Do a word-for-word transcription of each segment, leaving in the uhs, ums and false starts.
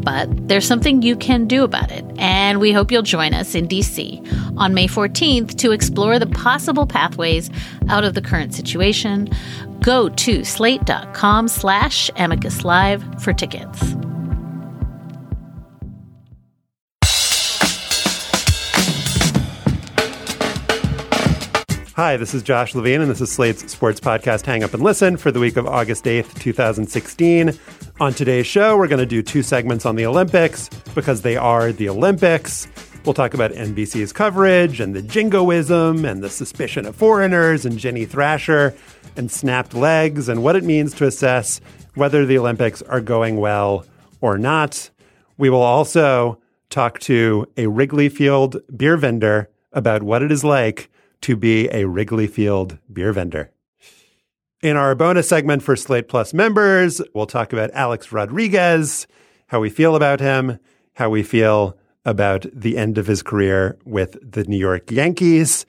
But there's something you can do about it, and we hope you'll join us in D C on May fourteenth to explore the possible pathways out of the current situation. Go to slate.com slash amicus live for tickets. Hi, this is Josh Levine, and this is Slate's sports podcast, Hang Up and Listen, for the week of August eighth, twenty sixteen. On today's show, we're going to do two segments on the Olympics, because they are the Olympics. We'll talk about N B C's coverage, and the jingoism, and the suspicion of foreigners, and Ginny Thrasher, and snapped legs, and what it means to assess whether the Olympics are going well or not. We will also talk to a Wrigley Field beer vendor about what it is like to be a Wrigley Field beer vendor. In our bonus segment for Slate Plus members, we'll talk about Alex Rodriguez, how we feel about him, how we feel about the end of his career with the New York Yankees.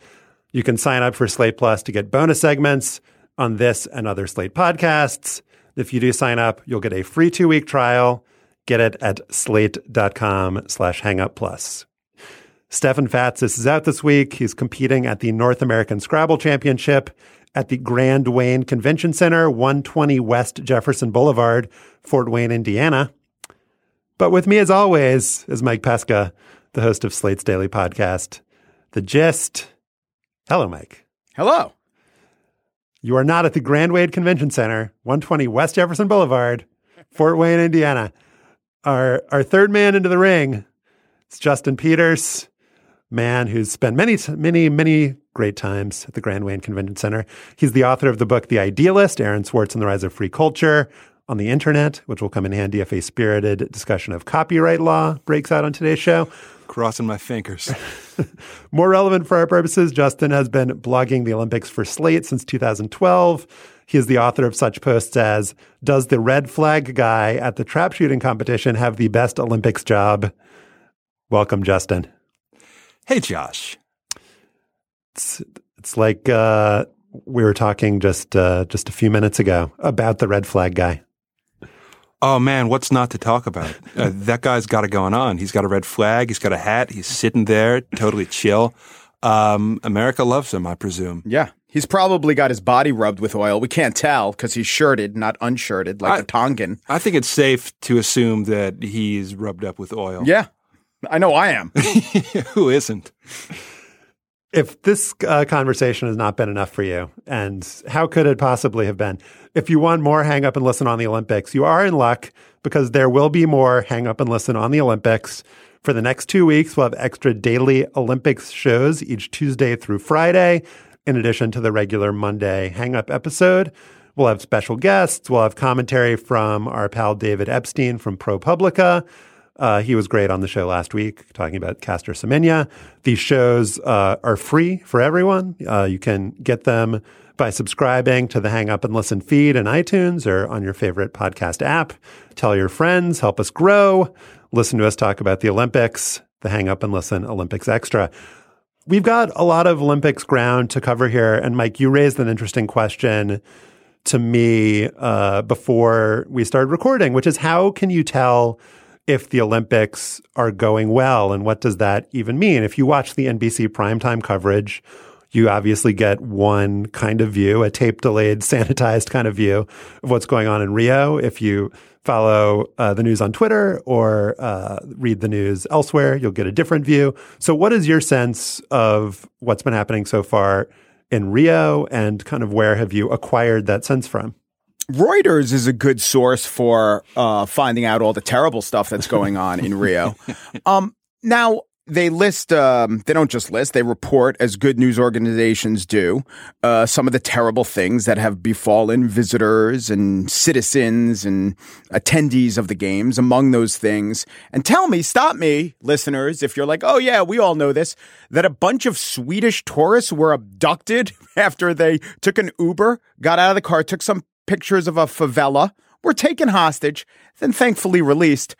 You can sign up for Slate Plus to get bonus segments on this and other Slate podcasts. If you do sign up, you'll get a free two-week trial. Get it at slate.com slash hangupplus. Stefan Fatsis is out this week. He's competing at the North American Scrabble Championship at the Grand Wayne Convention Center, one twenty West Jefferson Boulevard, Fort Wayne, Indiana. But with me, as always, is Mike Pesca, the host of Slate's daily podcast, The Gist. Hello, Mike. Hello. You are not at the Grand Wayne Convention Center, one twenty West Jefferson Boulevard, Fort Wayne, Indiana. Our, our third man into the ring is Justin Peters. Man who's spent many, many, many great times at the Grand Wayne Convention Center. He's the author of the book, The Idealist, Aaron Swartz and the Rise of Free Culture on the Internet, which will come in handy if a spirited discussion of copyright law breaks out on today's show. Crossing my fingers. More relevant for our purposes, Justin has been blogging the Olympics for Slate since two thousand twelve. He is the author of such posts as, Does the Red Flag Guy at the Trap Shooting Competition Have the Best Olympics Job? Welcome, Justin. Hey, Josh. It's, it's like uh, we were talking just uh, just a few minutes ago about the red flag guy. Oh, man, what's not to talk about? Uh, that guy's got it going on. He's got a red flag. He's got a hat. He's sitting there, totally chill. Um, America loves him, I presume. Yeah. He's probably got his body rubbed with oil. We can't tell because he's shirted, not unshirted, like I, a Tongan. I think it's safe to assume that he's rubbed up with oil. Yeah. I know I am. Who isn't? If this uh, conversation has not been enough for you, and how could it possibly have been? If you want more Hang Up and Listen on the Olympics, you are in luck because there will be more Hang Up and Listen on the Olympics. For the next two weeks, we'll have extra daily Olympics shows each Tuesday through Friday. In addition to the regular Monday Hang Up episode, we'll have special guests. We'll have commentary from our pal David Epstein from ProPublica. Uh, he was great on the show last week talking about Castor Semenya. These shows uh, are free for everyone. Uh, you can get them by subscribing to the Hang Up and Listen feed in iTunes or on your favorite podcast app. Tell your friends, help us grow. Listen to us talk about the Olympics, the Hang Up and Listen Olympics Extra. We've got a lot of Olympics ground to cover here. And Mike, you raised an interesting question to me uh, before we started recording, which is how can you tell if the Olympics are going well, and what does that even mean? If you watch the N B C primetime coverage, you obviously get one kind of view, a tape-delayed, sanitized kind of view of what's going on in Rio. If you follow uh, the news on Twitter or uh, read the news elsewhere, you'll get a different view. So what is your sense of what's been happening so far in Rio, and kind of where have you acquired that sense from? Reuters is a good source for uh, finding out all the terrible stuff that's going on in Rio. Um, now, they list, um, they don't just list, they report, as good news organizations do, uh, some of the terrible things that have befallen visitors and citizens and attendees of the games, among those things. And tell me, stop me, listeners, if you're like, oh yeah, we all know this, that a bunch of Swedish tourists were abducted after they took an Uber, got out of the car, took some pictures of a favela, were taken hostage, then thankfully released.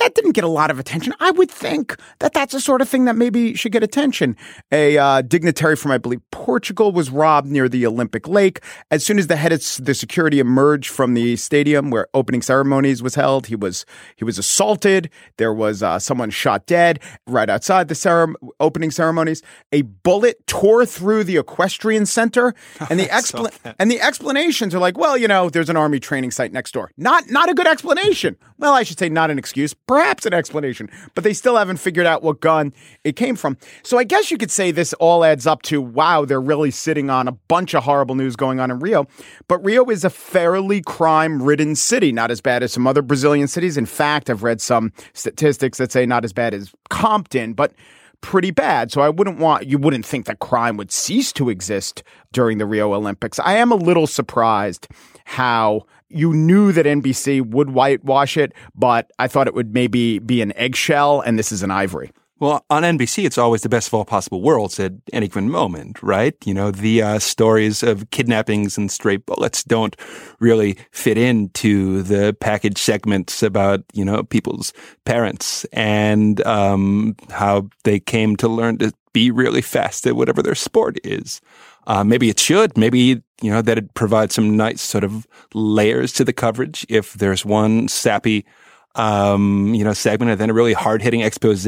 That didn't get a lot of attention. I would think that that's the sort of thing that maybe should get attention. A uh, dignitary from, I believe, Portugal was robbed near the Olympic Lake. As soon as the head of the security emerged from the stadium where opening ceremonies was held, he was he was assaulted. There was uh, someone shot dead right outside the ceremony, opening ceremonies. A bullet tore through the equestrian center, and the expl- and the explanations are like, well, you know, there's an army training site next door. Not not a good explanation. Well, I should say not an excuse, perhaps an explanation, but they still haven't figured out what gun it came from. So I guess you could say this all adds up to, wow, they're really sitting on a bunch of horrible news going on in Rio. But Rio is a fairly crime-ridden city, not as bad as some other Brazilian cities. In fact, I've read some statistics that say not as bad as Compton, but pretty bad. So I wouldn't want, you wouldn't think that crime would cease to exist during the Rio Olympics. I am a little surprised how you knew that N B C would whitewash it, but I thought it would maybe be an eggshell, and this is an ivory. Well, on N B C, it's always the best of all possible worlds at any given moment, right? You know, the uh, stories of kidnappings and stray bullets don't really fit into the package segments about, you know, people's parents and um, how they came to learn to be really fast at whatever their sport is. Uh, maybe it should. Maybe, you know, that it provides some nice sort of layers to the coverage. If there's one sappy, um, you know, segment and then a really hard-hitting expose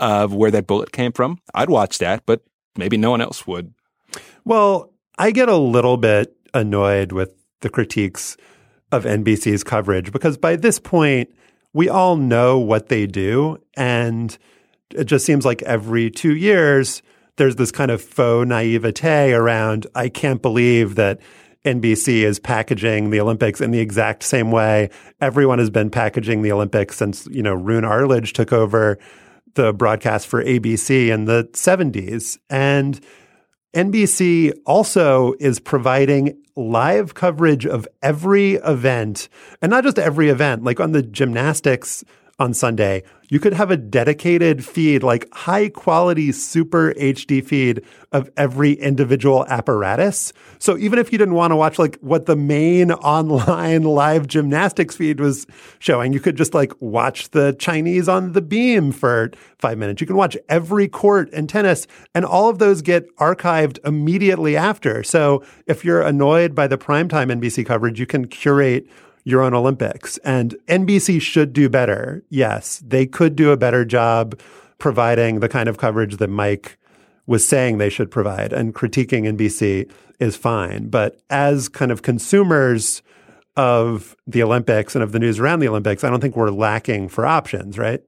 of where that bullet came from, I'd watch that, but maybe no one else would. Well, I get a little bit annoyed with the critiques of N B C's coverage because by this point, we all know what they do. And it just seems like every two years, there's this kind of faux naivete around, I can't believe that N B C is packaging the Olympics in the exact same way everyone has been packaging the Olympics since, you know, Roone Arledge took over the broadcast for A B C in the seventies. And N B C also is providing live coverage of every event, and not just every event, like on the gymnastics on Sunday, you could have a dedicated feed, like high-quality Super H D feed of every individual apparatus. So even if you didn't want to watch like what the main online live gymnastics feed was showing, you could just like watch the Chinese on the beam for five minutes. You can watch every court in tennis, and all of those get archived immediately after. So if you're annoyed by the primetime N B C coverage, you can curate your own Olympics. And N B C should do better. Yes, they could do a better job providing the kind of coverage that Mike was saying they should provide. And critiquing N B C is fine. But as kind of consumers of the Olympics and of the news around the Olympics, I don't think we're lacking for options, right?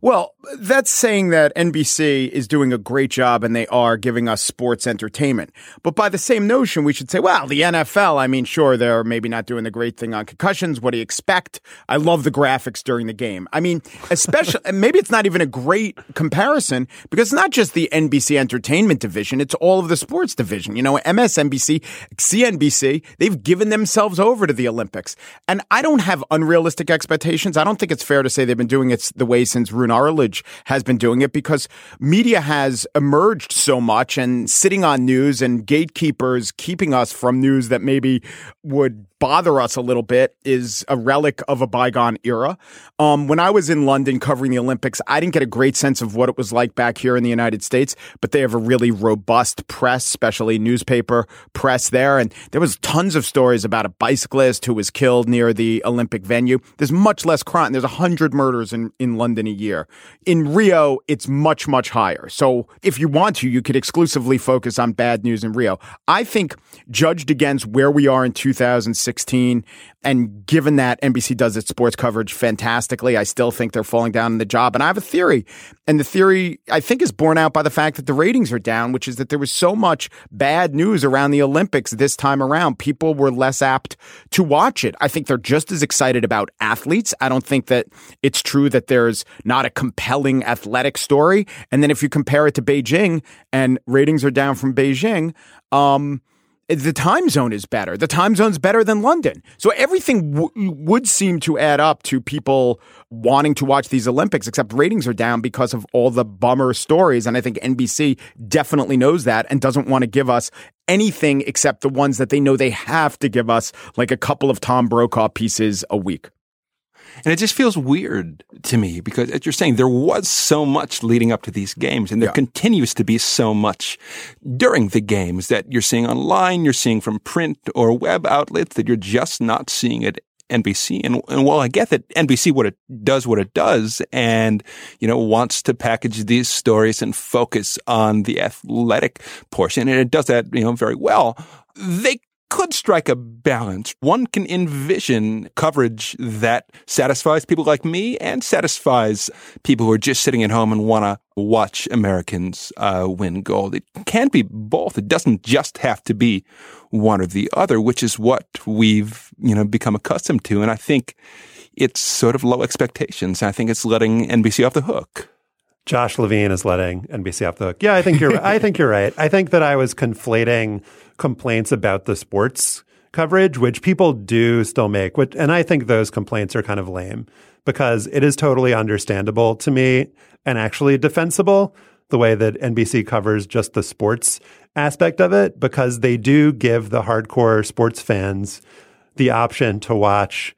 Well, that's saying that N B C is doing a great job and they are giving us sports entertainment. But by the same notion, we should say, well, the N F L, I mean, sure, they're maybe not doing the great thing on concussions. What do you expect? I love the graphics during the game. I mean, especially maybe it's not even a great comparison because it's not just the N B C entertainment division. It's all of the sports division. You know, M S N B C, C N B C, they've given themselves over to the Olympics. And I don't have unrealistic expectations. I don't think it's fair to say they've been doing it the way since Roone Arledge has been doing it because media has emerged so much and sitting on news and gatekeepers keeping us from news that maybe would bother us a little bit is a relic of a bygone era. Um, when I was in London covering the Olympics, I didn't get a great sense of what it was like back here in the United States, but they have a really robust press, especially newspaper press there. And there was tons of stories about a bicyclist who was killed near the Olympic venue. There's much less crime. There's one hundred murders in, in London a year. In Rio, it's much, much higher. So if you want to, you could exclusively focus on bad news in Rio. I think judged against where we are in two thousand sixteen, and given that N B C does its sports coverage fantastically, I still think they're falling down in the job. And I have a theory, and the theory I think is borne out by the fact that the ratings are down, which is that there was so much bad news around the Olympics this time around. People were less apt to watch it. I think they're just as excited about athletes. I don't think that it's true that there's not a compelling athletic story. And then if you compare it to Beijing and ratings are down from Beijing, um, the time zone is better. The time zone's better than London. So everything w- would seem to add up to people wanting to watch these Olympics, except ratings are down because of all the bummer stories. And I think N B C definitely knows that and doesn't want to give us anything except the ones that they know they have to give us, like a couple of Tom Brokaw pieces a week. And it just feels weird to me because, as you're saying, there was so much leading up to these games and there yeah. continues to be so much during the games that you're seeing online, you're seeing from print or web outlets that you're just not seeing at N B C. And, and while I get that N B C what it does what it does and, you know, wants to package these stories and focus on the athletic portion, and it does that, you know, very well, they could strike a balance. One can envision coverage that satisfies people like me and satisfies people who are just sitting at home and want to watch Americans uh, win gold. It can be both. It doesn't just have to be one or the other, which is what we've, you know, become accustomed to. And I think it's sort of low expectations. I think it's letting N B C off the hook. Josh Levine is letting N B C off the hook. Yeah, I think you're right. I think you're right. I think that I was conflating complaints about the sports coverage, which people do still make. Which, and I think those complaints are kind of lame because it is totally understandable to me and actually defensible the way that N B C covers just the sports aspect of it, because they do give the hardcore sports fans the option to watch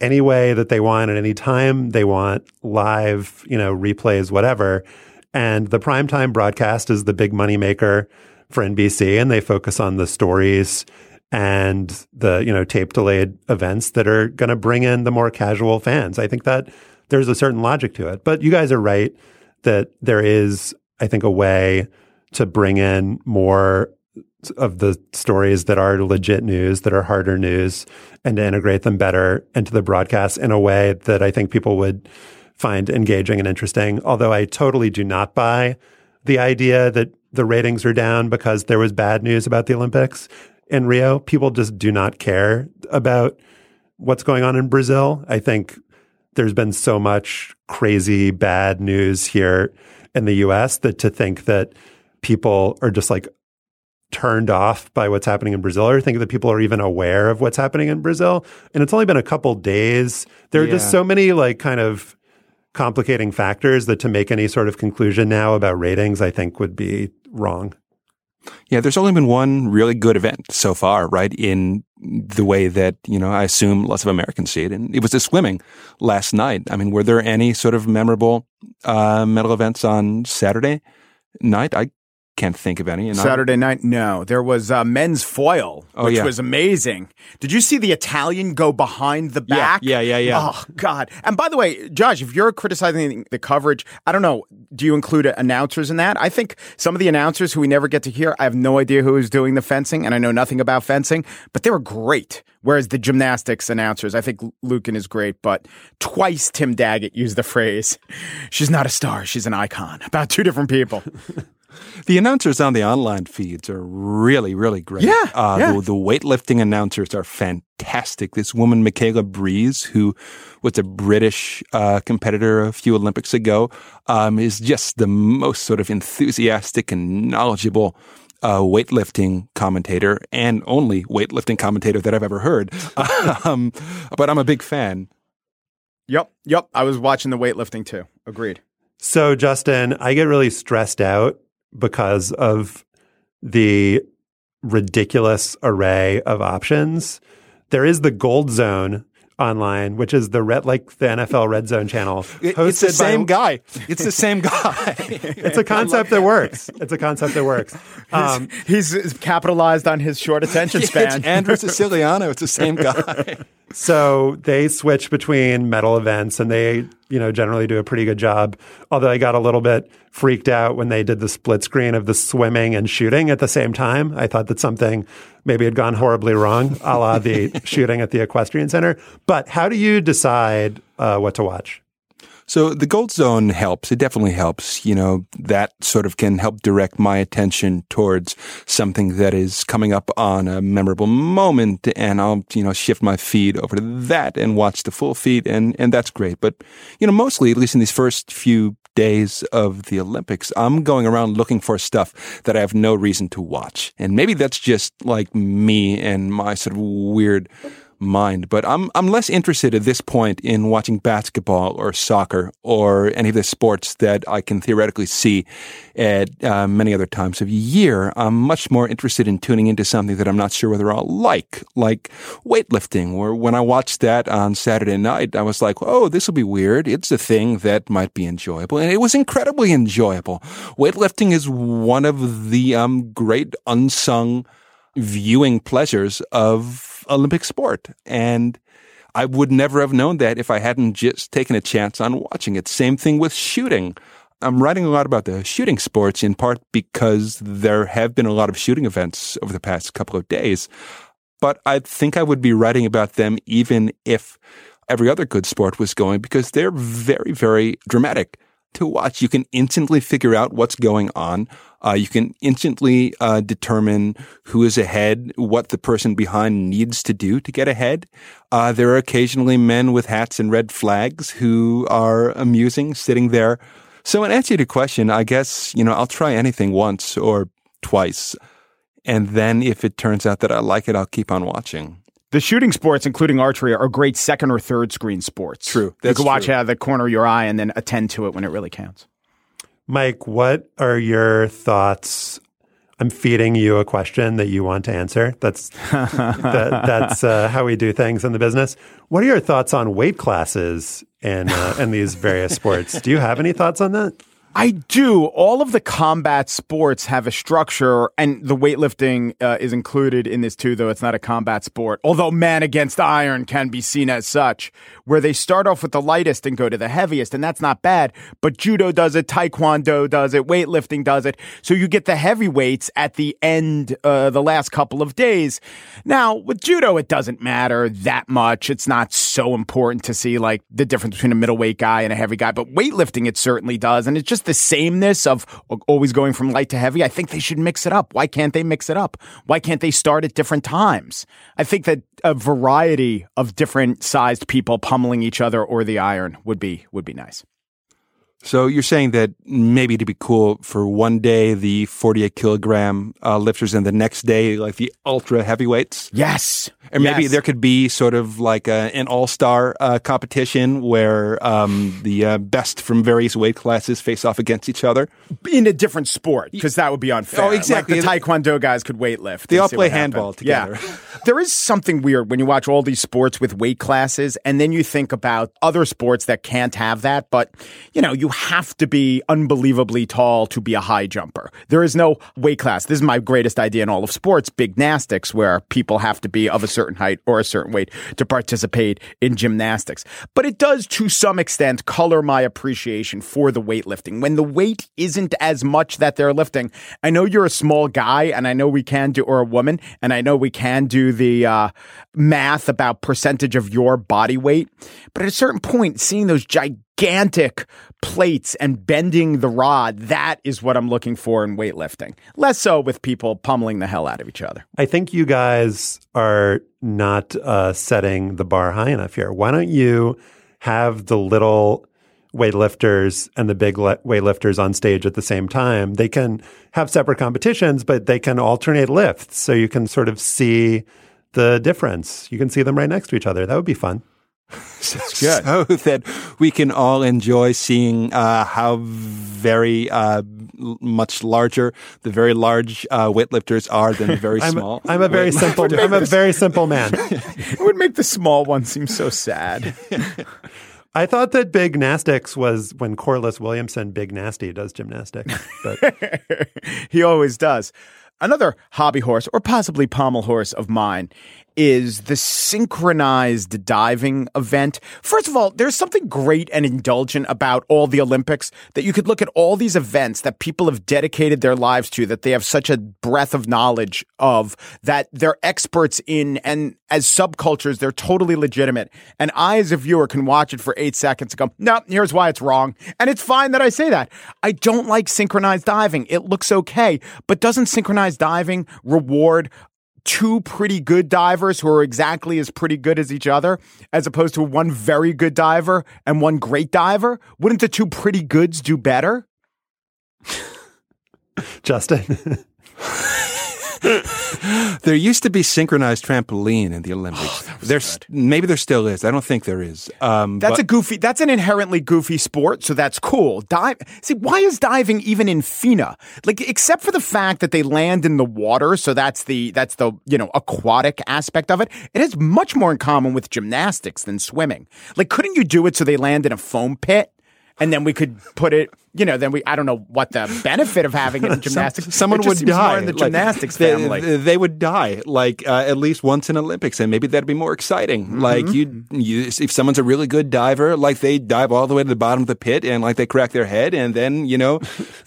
any way that they want at any time they want, live, you know, replays, whatever. And the primetime broadcast is the big moneymaker for N B C, and they focus on the stories and the, you know, tape-delayed events that are going to bring in the more casual fans. I think that there's a certain logic to it. But you guys are right that there is, I think, a way to bring in more of the stories that are legit news, that are harder news, and to integrate them better into the broadcast in a way that I think people would find engaging and interesting. Although I totally do not buy the idea that the ratings are down because there was bad news about the Olympics in Rio. People just do not care about what's going on in Brazil. I think there's been so much crazy bad news here in the U S that to think that people are just like turned off by what's happening in Brazil, or think that people are even aware of what's happening in Brazil. And it's only been a couple days. There are yeah. just so many like kind of complicating factors that to make any sort of conclusion now about ratings, I think would be wrong. Yeah, there's only been one really good event so far, right? In the way that, you know, I assume lots of Americans see it. And it was the swimming last night. I mean, were there any sort of memorable uh, medal events on Saturday night? I can't think of any. And Saturday I, night? No. There was uh, men's foil, oh, which yeah. was amazing. Did you see the Italian go behind the back? Yeah, yeah, yeah. yeah. Oh, God. And by the way, Josh, if you're criticizing the coverage, I don't know, do you include announcers in that? I think some of the announcers who we never get to hear, I have no idea who is doing the fencing, and I know nothing about fencing, but they were great. Whereas the gymnastics announcers, I think Lucan is great, but twice Tim Daggett used the phrase, she's not a star, she's an icon, about two different people. The announcers on the online feeds are really, really great. Yeah, uh, yeah. The, the weightlifting announcers are fantastic. This woman, Michaela Breeze, who was a British uh, competitor a few Olympics ago, um, is just the most sort of enthusiastic and knowledgeable uh, weightlifting commentator and only weightlifting commentator that I've ever heard. um, but I'm a big fan. Yep, yep. I was watching the weightlifting too. Agreed. So, Justin, I get really stressed out because of the ridiculous array of options. There is the Gold Zone online, which is the red, like the N F L Red Zone channel. Hosted it's the same by, guy. It's the same guy. It's a concept that works. It's a concept that works. Um, he's, he's capitalized on his short attention span. It's Andrew Siciliano. It's the same guy. So they switch between metal events, and they, you know, generally do a pretty good job. Although I got a little bit freaked out when they did the split screen of the swimming and shooting at the same time. I thought that something maybe had gone horribly wrong, a la the shooting at the Equestrian Center. But how do you decide uh, what to watch? So the Gold Zone helps. It definitely helps. You know, that sort of can help direct my attention towards something that is coming up on a memorable moment, and I'll, you know, shift my feed over to that and watch the full feed, and, and that's great. But, you know, mostly, at least in these first few days of the Olympics, I'm going around looking for stuff that I have no reason to watch. And maybe that's just like me and my sort of weird mind, but I'm I'm less interested at this point in watching basketball or soccer or any of the sports that I can theoretically see at uh, many other times of year. I'm much more interested in tuning into something that I'm not sure whether I'll like, like weightlifting. Or when I watched that on Saturday night, I was like, oh, this will be weird. It's a thing that might be enjoyable. And it was incredibly enjoyable. Weightlifting is one of the um, great unsung viewing pleasures of Olympic sport. And I would never have known that if I hadn't just taken a chance on watching it. Same thing with shooting. I'm writing a lot about the shooting sports in part because there have been a lot of shooting events over the past couple of days. But I think I would be writing about them even if every other good sport was going, because they're very, very dramatic to watch. You can instantly figure out what's going on. Uh, you can instantly uh, determine who is ahead, what the person behind needs to do to get ahead. Uh, there are occasionally men with hats and red flags who are amusing sitting there. So in answer to your question, I guess, you know, I'll try anything once or twice. And then if it turns out that I like it, I'll keep on watching. The shooting sports, including archery, are great second or third screen sports. True. That's you can watch true. Out of the corner of your eye and then attend to it when it really counts. Mike, what are your thoughts? I'm feeding you a question that you want to answer. That's that, that's uh, how we do things in the business. What are your thoughts on weight classes in, uh, in these various sports? Do you have any thoughts on that? I do. All of the combat sports have a structure, and the weightlifting uh, is included in this too, though it's not a combat sport, although man against iron can be seen as such, where they start off with the lightest and go to the heaviest, and that's not bad, but judo does it, taekwondo does it, weightlifting does it, so you get the heavyweights at the end, uh, the last couple of days. Now, with judo, it doesn't matter that much. It's not so important to see like the difference between a middleweight guy and a heavy guy, but weightlifting it certainly does, and it's just the sameness of always going from light to heavy. I think they should mix it up. Why can't they mix it up? Why can't they start at different times? I think that a variety of different sized people pummeling each other or the iron would be would be nice. So you're saying that maybe to be cool for one day, the forty-eight kilogram uh, lifters, and the next day, like the ultra heavyweights? Yes. And maybe yes. there could be sort of like a, an all-star uh, competition where um, the uh, best from various weight classes face off against each other? In a different sport, because that would be unfair. Oh, exactly. Like the taekwondo guys could weightlift. They all play handball together. Yeah. There is something weird when you watch all these sports with weight classes, and then you think about other sports that can't have that, but, you know, you have to be unbelievably tall to be a high jumper. There is no weight class. This is my greatest idea in all of sports, bignastics, where people have to be of a certain height or a certain weight to participate in gymnastics. But it does, to some extent, color my appreciation for the weightlifting. When the weight isn't as much that they're lifting, I know you're a small guy, and I know we can do, or a woman, and I know we can do the uh, math about percentage of your body weight. But at a certain point, seeing those gigantic plates and bending the rod, that is what I'm looking for in weightlifting. Less so with people pummeling the hell out of each other. I think you guys are not uh, setting the bar high enough here. Why don't you have the little weightlifters and the big le- weightlifters on stage at the same time? They can have separate competitions, but they can alternate lifts. So you can sort of see the difference. You can see them right next to each other. That would be fun. Good. So that we can all enjoy seeing uh, how very uh, much larger the very large uh, weightlifters are than the very I'm small. A, I'm a very simple. I'm a very simple man. It would make the small one seem so sad. I thought that bignastics was when Corliss Williamson, Big Nasty, does gymnastics. But he always does. Another hobby horse, or possibly pommel horse of mine, is the synchronized diving event. First of all, there's something great and indulgent about all the Olympics, that you could look at all these events that people have dedicated their lives to, that they have such a breadth of knowledge of, that they're experts in, and as subcultures, they're totally legitimate. And I, as a viewer, can watch it for eight seconds and go, no, here's why it's wrong. And it's fine that I say that. I don't like synchronized diving. It looks okay, but doesn't synchronized diving reward two pretty good divers who are exactly as pretty good as each other, as opposed to one very good diver and one great diver? Wouldn't the two pretty goods do better? Justin. There used to be synchronized trampoline in the Olympics. Oh, there's maybe there still is. I don't think there is. Um, that's but, a goofy. That's an inherently goofy sport, so that's cool. Dive. See, why is diving even in FINA? Like, except for the fact that they land in the water, so that's the that's the you know aquatic aspect of it. It has much more in common with gymnastics than swimming. Like, couldn't you do it so they land in a foam pit? And then we could put it, you know, then we, I don't know what the benefit of having it in gymnastics. Some, someone would die in the like, gymnastics family. They, they would die, like, uh, at least once in Olympics, and maybe that'd be more exciting. Mm-hmm. Like, you, you, if someone's a really good diver, like, they dive all the way to the bottom of the pit, and, like, they crack their head, and then, you know,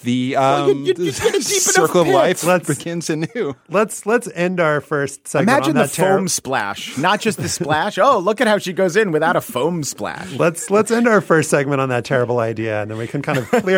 the um, well, you, you, you circle of life let's, begins anew. Let's, let's end our first segment. Imagine on the that foam ter- splash, not just the splash. Oh, look at how she goes in without a foam splash. Let's, let's end our first segment on that terrible idea, and then we can kind of clear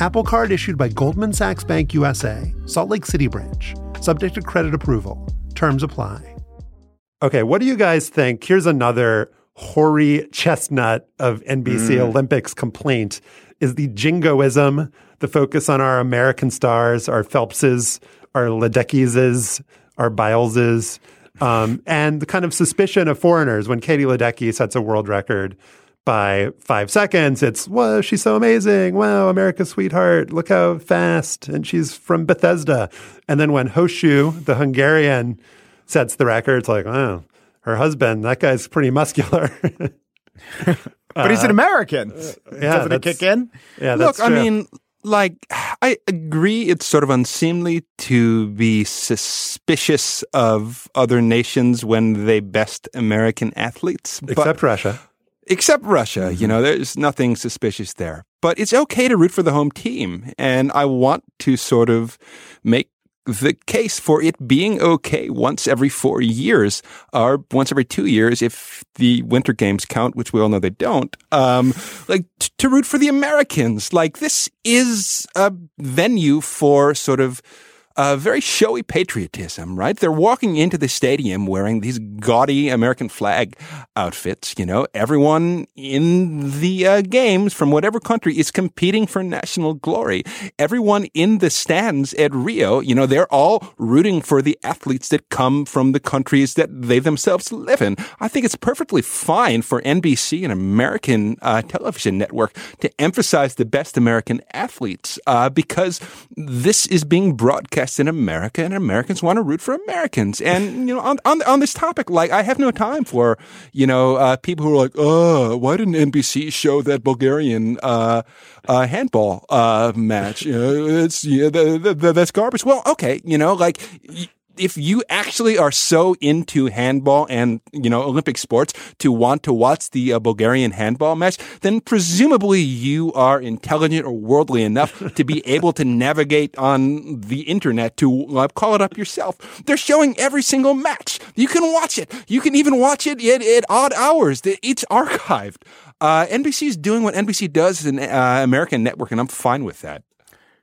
Apple Card issued by Goldman Sachs Bank U S A, Salt Lake City branch, subject to credit approval. Terms apply. Okay, what do you guys think? Here's another hoary chestnut of N B C mm. Olympics complaint is the jingoism, the focus on our American stars, our Phelpses, our Ledecky's, our Bileses, um, and the kind of suspicion of foreigners. When Katie Ledecky sets a world record by five seconds, it's, whoa, she's so amazing. Wow, America's sweetheart. Look how fast. And she's from Bethesda. And then when Hosszú, the Hungarian, sets the record, it's like, oh, her husband, that guy's pretty muscular. But uh, he's an American. Uh, yeah, doesn't it kick in? Yeah, that's Look, true. I mean, like, I agree it's sort of unseemly to be suspicious of other nations when they best American athletes. Except but, Russia. Except Russia, you know, there's nothing suspicious there. But it's okay to root for the home team. And I want to sort of make the case for it being okay once every four years or once every two years if the Winter Games count, which we all know they don't, um, like t- to root for the Americans. Like, this is a venue for sort of a very showy patriotism, right? They're walking into the stadium wearing these gaudy American flag outfits. You know, everyone in the uh, games from whatever country is competing for national glory. Everyone in the stands at Rio, you know, they're all rooting for the athletes that come from the countries that they themselves live in. I think it's perfectly fine for N B C, an American uh, television network, to emphasize the best American athletes uh, because this is being broadcast in America, and Americans want to root for Americans. And you know, on on, on this topic, like I have no time for you know uh, people who are like, oh, why didn't N B C show that Bulgarian uh, uh, handball uh, match? You know, it's yeah, the, the, the, that's garbage. Well, okay, you know, like. Y- If you actually are so into handball and, you know, Olympic sports to want to watch the uh, Bulgarian handball match, then presumably you are intelligent or worldly enough to be able to navigate on the internet to uh, call it up yourself. They're showing every single match. You can watch it. You can even watch it at, at odd hours. It's archived. Uh, N B C is doing what N B C does as an uh, American network, and I'm fine with that.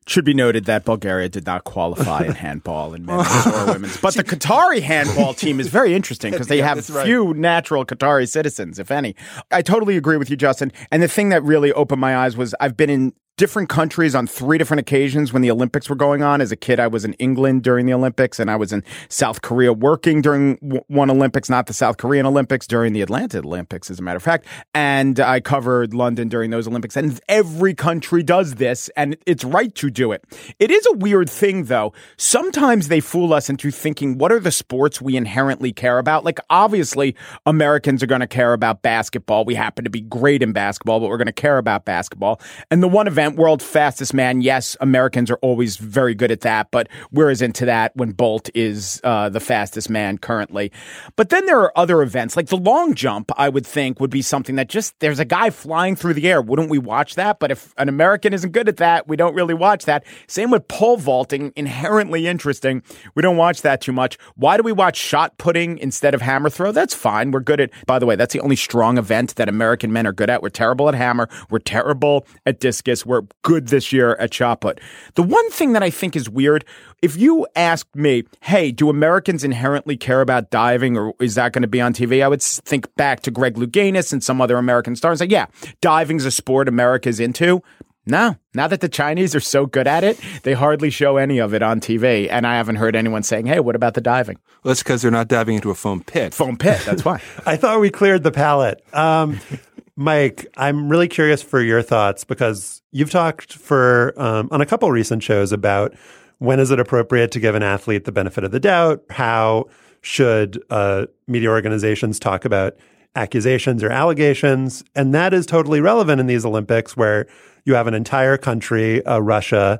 Should be noted that Bulgaria did not qualify in handball in men's or women's. But the Qatari handball team is very interesting because they yeah, have few right. natural Qatari citizens, if any. I totally agree with you, Justin. And the thing that really opened my eyes was I've been in different countries on three different occasions when the Olympics were going on. As a kid, I was in England during the Olympics, and I was in South Korea working during w- one Olympics, not the South Korean Olympics, during the Atlanta Olympics, as a matter of fact. And I covered London during those Olympics. And every country does this, and it's right to do it. It is a weird thing, though. Sometimes they fool us into thinking, what are the sports we inherently care about? Like, obviously, Americans are going to care about basketball. We happen to be great in basketball, but we're going to care about basketball. And the one event, World Fastest Man, yes, Americans are always very good at that, but we're as into that when Bolt is uh, the fastest man currently. But then there are other events, like the long jump, I would think, would be something that just, there's a guy flying through the air. Wouldn't we watch that? But if an American isn't good at that, we don't really watch that. Same with pole vaulting, inherently interesting. We don't watch that too much. Why do we watch shot putting instead of hammer throw? That's fine. We're good at, by the way, that's the only strong event that American men are good at. We're terrible at hammer. We're terrible at discus. We're good this year at shot put. The one thing that I think is weird, if you ask me, hey, do Americans inherently care about diving or is that going to be on T V? I would think back to Greg Louganis and some other American stars and say, yeah, diving's a sport America's into. No, now that the Chinese are so good at it, they hardly show any of it on T V. And I haven't heard anyone saying, hey, what about the diving? Well, that's because they're not diving into a foam pit. Foam pit, that's why. I thought we cleared the palate. Um Mike, I'm really curious for your thoughts because you've talked for um, on a couple recent shows about when is it appropriate to give an athlete the benefit of the doubt? How should uh, media organizations talk about accusations or allegations? And that is totally relevant in these Olympics where you have an entire country, uh, Russia,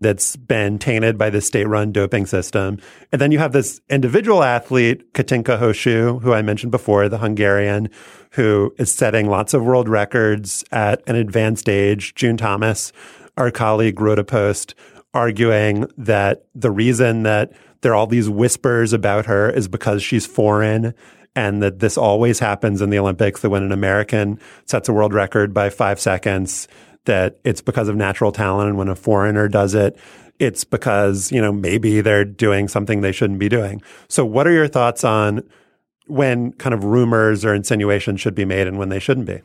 that's been tainted by the state-run doping system. And then you have this individual athlete, Katinka Hosszú, who I mentioned before, the Hungarian, who is setting lots of world records at an advanced age. June Thomas, our colleague, wrote a post arguing that the reason that there are all these whispers about her is because she's foreign and that this always happens in the Olympics, that when an American sets a world record by five seconds – that it's because of natural talent, and when a foreigner does it, it's because, you know, maybe they're doing something they shouldn't be doing. So what are your thoughts on when kind of rumors or insinuations should be made and when they shouldn't be?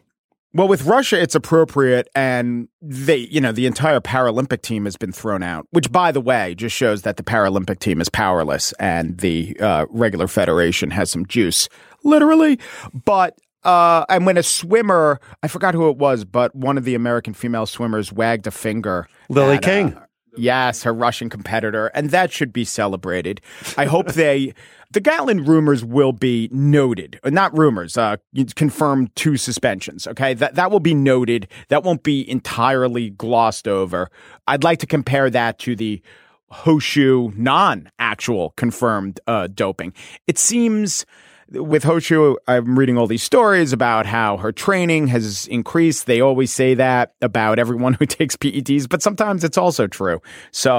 Well, with Russia, it's appropriate, and they, you know, the entire Paralympic team has been thrown out, which, by the way, just shows that the Paralympic team is powerless and the uh, regular federation has some juice, literally. But Uh, and when a swimmer, I forgot who it was, but one of the American female swimmers wagged a finger. Lily at, King. Uh, yes, her Russian competitor. And that should be celebrated. I hope they... The Gatlin rumors will be noted. Not rumors. Uh, confirmed two suspensions. Okay, that that will be noted. That won't be entirely glossed over. I'd like to compare that to the Hosszú non-actual confirmed uh, doping. It seems... With Hosszú, I'm reading all these stories about how her training has increased. They always say that about everyone who takes P E Ds, but sometimes it's also true. So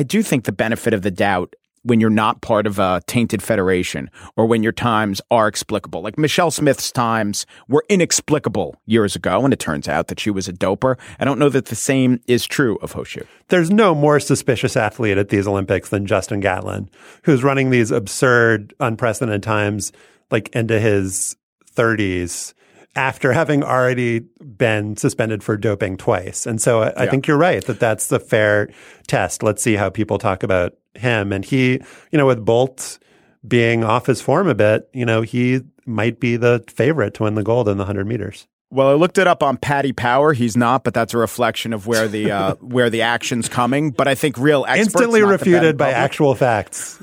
I do think the benefit of the doubt when you're not part of a tainted federation or when your times are explicable. Like Michelle Smith's times were inexplicable years ago, and it turns out that she was a doper. I don't know that the same is true of Hosszú. There's no more suspicious athlete at these Olympics than Justin Gatlin, who's running these absurd, unprecedented times like into his thirties after having already been suspended for doping twice. And so I, yeah. I think you're right that that's the fair test. Let's see how people talk about him. And he, you know, with Bolt being off his form a bit, you know, he might be the favorite to win the gold in the one hundred meters. Well, I looked it up on Paddy Power. He's not, but that's a reflection of where the uh, where the action's coming. But I think real experts... Instantly refuted by actual facts.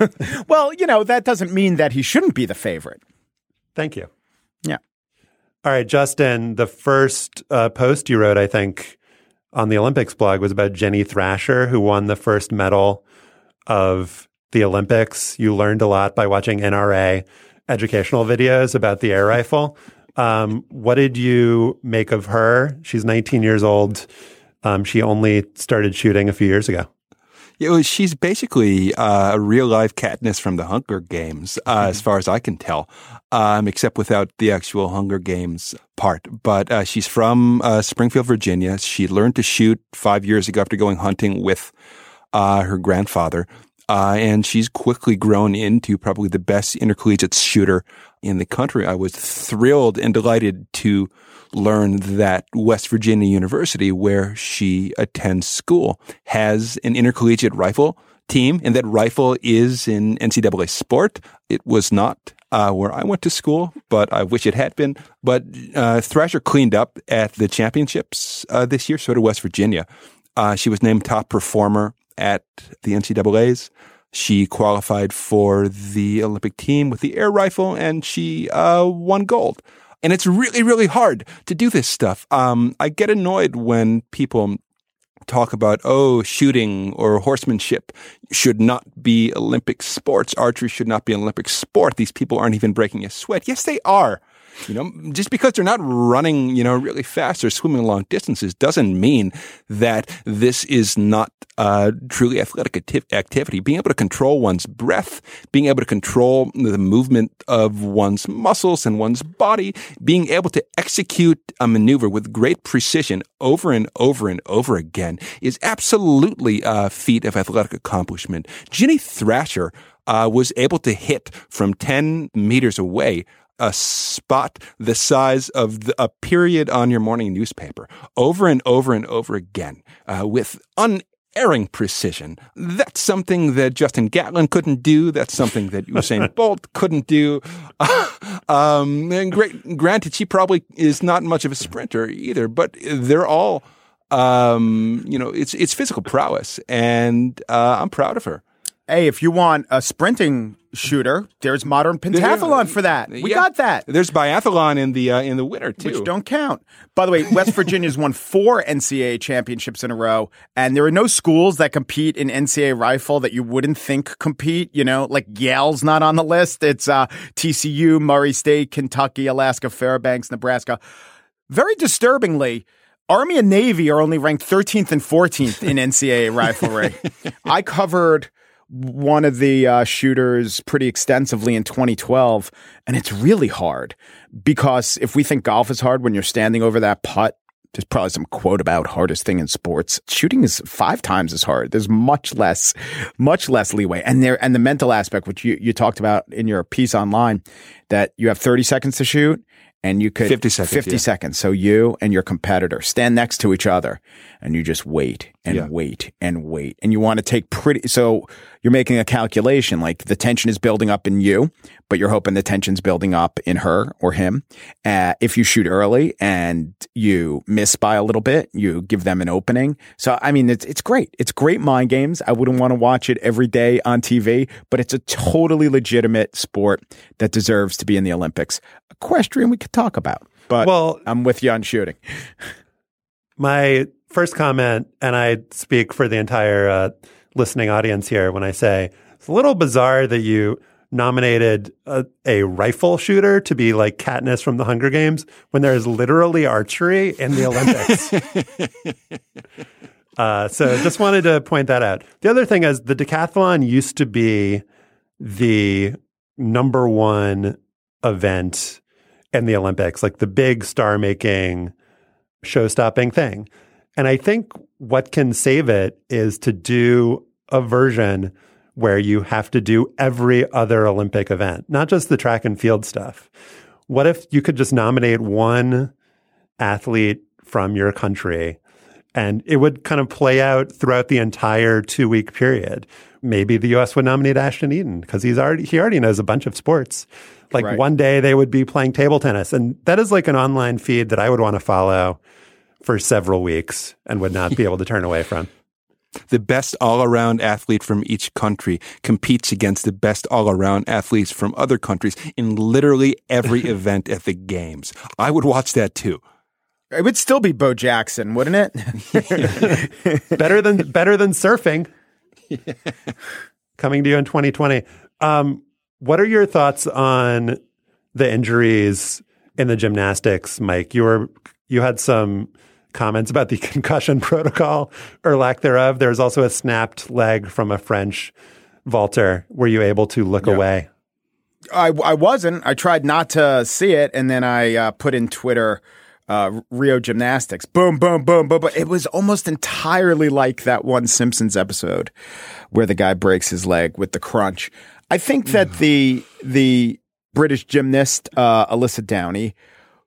Well, you know, that doesn't mean that he shouldn't be the favorite. Thank you. Yeah. All right, Justin, the first uh, post you wrote, I think, on the Olympics blog was about Ginny Thrasher, who won the first medal of the Olympics. You learned a lot by watching N R A educational videos about the air rifle. Um, what did you make of her? She's nineteen years old. Um, she only started shooting a few years ago. It was, she's basically uh, a real-life Katniss from the Hunger Games, uh, as far as I can tell, um, except without the actual Hunger Games part. But uh, she's from uh, Springfield, Virginia. She learned to shoot five years ago after going hunting with uh, her grandfather. Uh, and she's quickly grown into probably the best intercollegiate shooter in the country. I was thrilled and delighted to learn that West Virginia University, where she attends school, has an intercollegiate rifle team, and that rifle is an N C double A sport. It was not uh, where I went to school, but I wish it had been. But uh, Thrasher cleaned up at the championships uh, this year, so did West Virginia. Uh, she was named top performer at the N C double A's. She qualified for the Olympic team with the air rifle, and she uh, won gold. And it's really, really hard to do this stuff. Um, I get annoyed when people talk about, oh, shooting or horsemanship should not be Olympic sports. Archery should not be an Olympic sport. These people aren't even breaking a sweat. Yes, they are. You know, just because they're not running, you know, really fast or swimming long distances doesn't mean that this is not uh, truly athletic acti- activity. Being able to control one's breath, being able to control the movement of one's muscles and one's body, being able to execute a maneuver with great precision over and over and over again is absolutely a feat of athletic accomplishment. Ginny Thrasher uh, was able to hit from ten meters away a spot the size of the, a period on your morning newspaper over and over and over again uh, with unerring precision. That's something that Justin Gatlin couldn't do. That's something that Usain Bolt couldn't do. um, and great, granted, she probably is not much of a sprinter either, but they're all, um, you know, it's, it's physical prowess, and uh, I'm proud of her. Hey, if you want a sprinting shooter, there's modern pentathlon for that. We yeah. got that. There's biathlon in the uh, in the winter, too. Which don't count. By the way, West Virginia's won four N C double A championships in a row, and there are no schools that compete in N C double A rifle that you wouldn't think compete. You know, like Yale's not on the list. It's uh, T C U, Murray State, Kentucky, Alaska, Fairbanks, Nebraska. Very disturbingly, Army and Navy are only ranked thirteenth and fourteenth in N C double A riflery. I covered one of the uh, shooters pretty extensively in twenty twelve, and it's really hard because if we think golf is hard when you're standing over that putt, there's probably some quote about hardest thing in sports. Shooting is five times as hard. There's much less, much less leeway. And there, and the mental aspect, which you, you talked about in your piece online, that you have thirty seconds to shoot and you could fifty seconds. fifty yeah. seconds. So you and your competitor stand next to each other and you just wait and yeah. wait and wait. And you want to take pretty, so you're making a calculation, like the tension is building up in you, but you're hoping the tension's building up in her or him. Uh, if you shoot early and you miss by a little bit, you give them an opening. So, I mean, it's, it's great. It's great mind games. I wouldn't want to watch it every day on T V, but it's a totally legitimate sport that deserves to be in the Olympics. Equestrian we could talk about, but well, I'm with you on shooting. My first comment, and I speak for the entire uh, listening audience here when I say it's a little bizarre that you nominated a, a rifle shooter to be like Katniss from the Hunger Games when there is literally archery in the Olympics. Uh, so just wanted to point that out. The other thing is the decathlon used to be the number one event in the Olympics, like the big star-making, show-stopping thing. And I think what can save it is to do a version where you have to do every other Olympic event, not just the track and field stuff. What if you could just nominate one athlete from your country and it would kind of play out throughout the entire two-week period? Maybe the U S would nominate Ashton Eaton because he's already he already knows a bunch of sports. Like right. One day they would be playing table tennis. And that is like an online feed that I would want to follow for several weeks and would not be able to turn away from. The best all-around athlete from each country competes against the best all-around athletes from other countries in literally every event at the games. I would watch that too. It would still be Bo Jackson, wouldn't it? better than better than surfing. Yeah. Coming to you in twenty twenty. Um, what are your thoughts on the injuries in the gymnastics, Mike? You were you had some comments about the concussion protocol or lack thereof. There's also a snapped leg from a French vaulter. Were you able to look yeah. away? I, I wasn't. I tried not to see it. And then I uh, put in Twitter, uh, Rio Gymnastics. Boom, boom, boom, boom, boom. It was almost entirely like that one Simpsons episode where the guy breaks his leg with the crunch. I think that the, the British gymnast, uh, Alyssa Downey,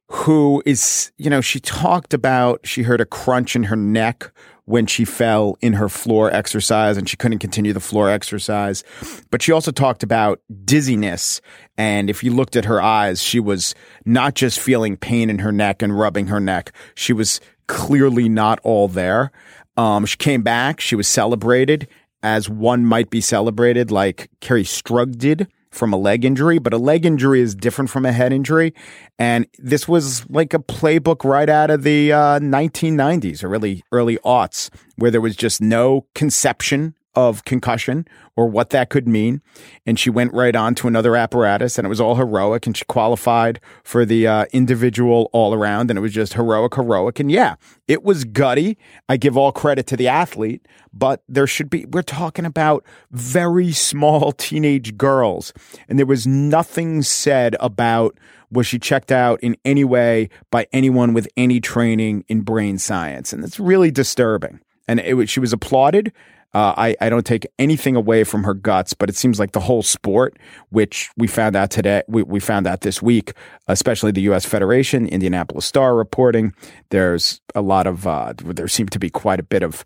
who is, you know, she talked about she heard a crunch in her neck when she fell in her floor exercise and she couldn't continue the floor exercise. But she also talked about dizziness. And if you looked at her eyes, she was not just feeling pain in her neck and rubbing her neck. She was clearly not all there. Um, she came back. She was celebrated as one might be celebrated like Carrie Strug did from a leg injury, but a leg injury is different from a head injury. And this was like a playbook right out of the uh, nineteen nineties or really early aughts where there was just no conception of concussion or what that could mean. And she went right on to another apparatus and it was all heroic and she qualified for the uh, individual all around and it was just heroic, heroic. And yeah, it was gutty. I give all credit to the athlete, but there should be, we're talking about very small teenage girls and there was nothing said about was she checked out in any way by anyone with any training in brain science. And that's really disturbing. And it was, she was applauded. Uh, I, I don't take anything away from her guts, but it seems like the whole sport, which we found out today, we, we found out this week, especially the U S Federation, Indianapolis Star reporting, there's a lot of, uh, there seemed to be quite a bit of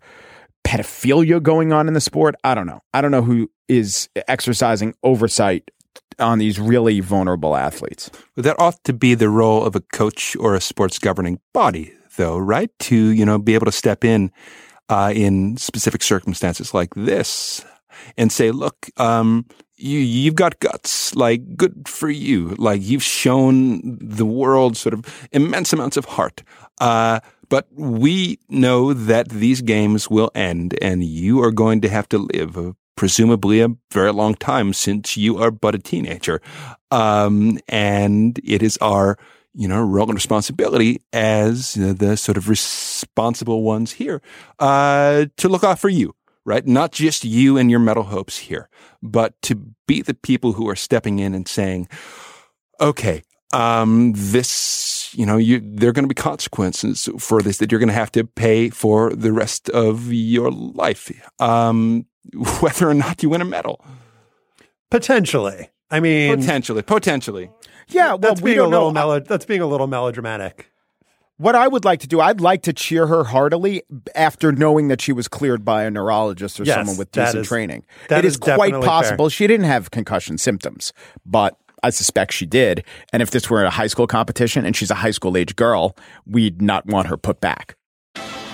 pedophilia going on in the sport. I don't know. I don't know who is exercising oversight on these really vulnerable athletes. Well, that ought to be the role of a coach or a sports governing body, though, right? To, you know, be able to step in Uh, in specific circumstances like this and say, look, um, you, you've got guts, like good for you. Like you've shown the world sort of immense amounts of heart. Uh, but we know that these games will end and you are going to have to live a, presumably a very long time since you are but a teenager. Um, and it is our, you know, role and responsibility as you know, the sort of responsible ones here uh, to look out for you, right? Not just you and your medal hopes here, but to be the people who are stepping in and saying, okay, um, this, you know, you, there are going to be consequences for this that you're going to have to pay for the rest of your life, um, whether or not you win a medal. Potentially. I mean, potentially, potentially. Yeah, well, that's we being a little melo- that's being a little melodramatic. What I would like to do, I'd like to cheer her heartily after knowing that she was cleared by a neurologist or yes, someone with decent that is, training. That it is, is quite possible fair. She didn't have concussion symptoms, but I suspect she did. And if this were a high school competition and she's a high school age girl, we'd not want her put back.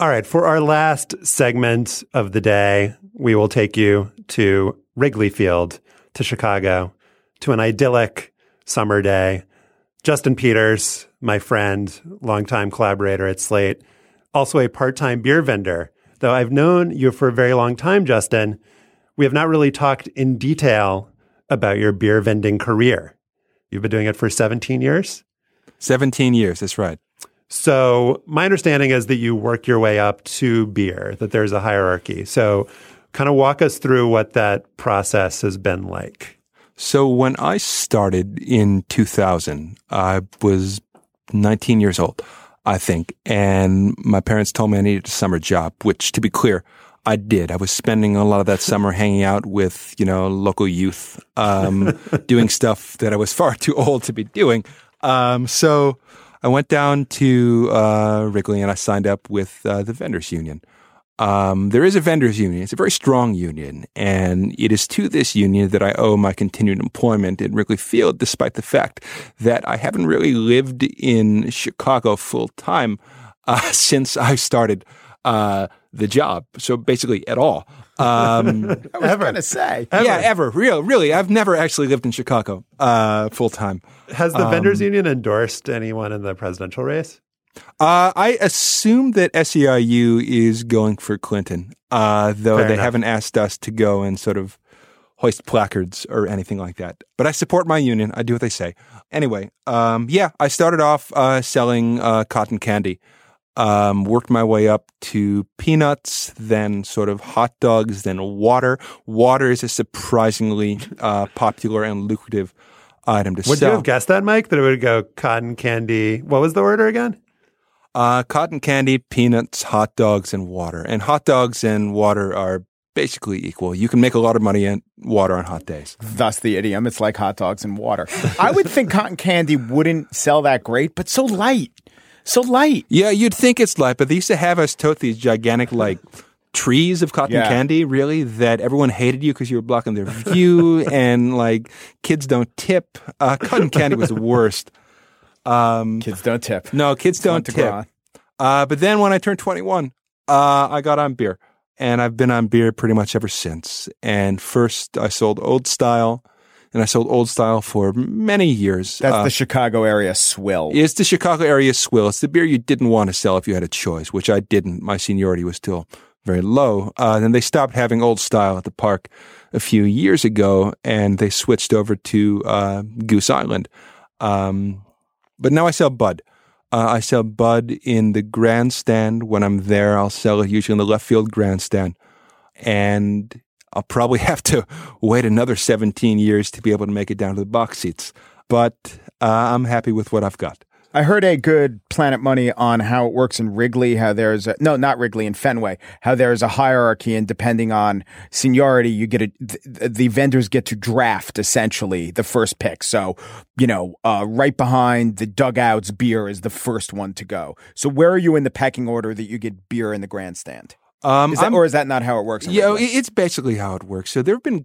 All right. For our last segment of the day, we will take you to Wrigley Field, to Chicago, to an idyllic summer day. Justin Peters, my friend, longtime collaborator at Slate, also a part-time beer vendor. Though I've known you for a very long time, Justin, we have not really talked in detail about your beer vending career. You've been doing it for seventeen years? seventeen years, that's right. So my understanding is that you work your way up to beer, that there's a hierarchy. So kind of walk us through what that process has been like. So when I started in two thousand, I was nineteen years old, I think. And my parents told me I needed a summer job, which, to be clear, I did. I was spending a lot of that summer hanging out with, you know, local youth, um, doing stuff that I was far too old to be doing. Um, so... I went down to uh, Wrigley and I signed up with uh, the vendors union. Um, there is a vendors union. It's a very strong union. And it is to this union that I owe my continued employment in Wrigley Field, despite the fact that I haven't really lived in Chicago full time uh, since I started uh, the job. So basically at all. Um, I was going to say. Ever. Yeah, ever. Real, really. I've never actually lived in Chicago uh, full time. Has the um, vendors union endorsed anyone in the presidential race? Uh, I assume that S E I U is going for Clinton, uh, though Fair they enough. haven't asked us to go and sort of hoist placards or anything like that. But I support my union. I do what they say. Anyway, um, yeah, I started off uh, selling uh, cotton candy. Um, worked my way up to peanuts, then sort of hot dogs, then water. Water is a surprisingly uh, popular and lucrative item to would sell. Would you have guessed that, Mike, that it would go cotton candy? What was the order again? Uh, cotton candy, peanuts, hot dogs, and water. And hot dogs and water are basically equal. You can make a lot of money in water on hot days. Thus the idiom. It's like hot dogs and water. I would think cotton candy wouldn't sell that great, but so light. So light. Yeah, you'd think it's light, but they used to have us tote these gigantic, like, trees of cotton yeah. candy, really, that everyone hated you because you were blocking their view, and, like, kids don't tip. Uh, cotton candy was the worst. Um, kids don't tip. No, kids it's don't tip. Uh, but then when I turned twenty-one, uh, I got on beer, and I've been on beer pretty much ever since. And first, I sold Old Style. And I sold Old Style for many years. That's uh, the Chicago area swill. It's the Chicago area swill. It's the beer you didn't want to sell if you had a choice, which I didn't. My seniority was still very low. Uh, then they stopped having Old Style at the park a few years ago, and they switched over to uh, Goose Island. Um, but now I sell Bud. Uh, I sell Bud in the grandstand. When I'm there, I'll sell it usually in the left field grandstand. And I'll probably have to wait another seventeen years to be able to make it down to the box seats. But uh, I'm happy with what I've got. I heard a good Planet Money on how it works in Wrigley, how there's a, no, not Wrigley, in Fenway, how there's a hierarchy, and depending on seniority, you get a, th- the vendors get to draft essentially the first pick. So, you know, uh, right behind the dugouts, beer is the first one to go. So where are you in the pecking order that you get beer in the grandstand? Um, is that, or is that not how it works? Yeah, you know, it's basically how it works. So there have been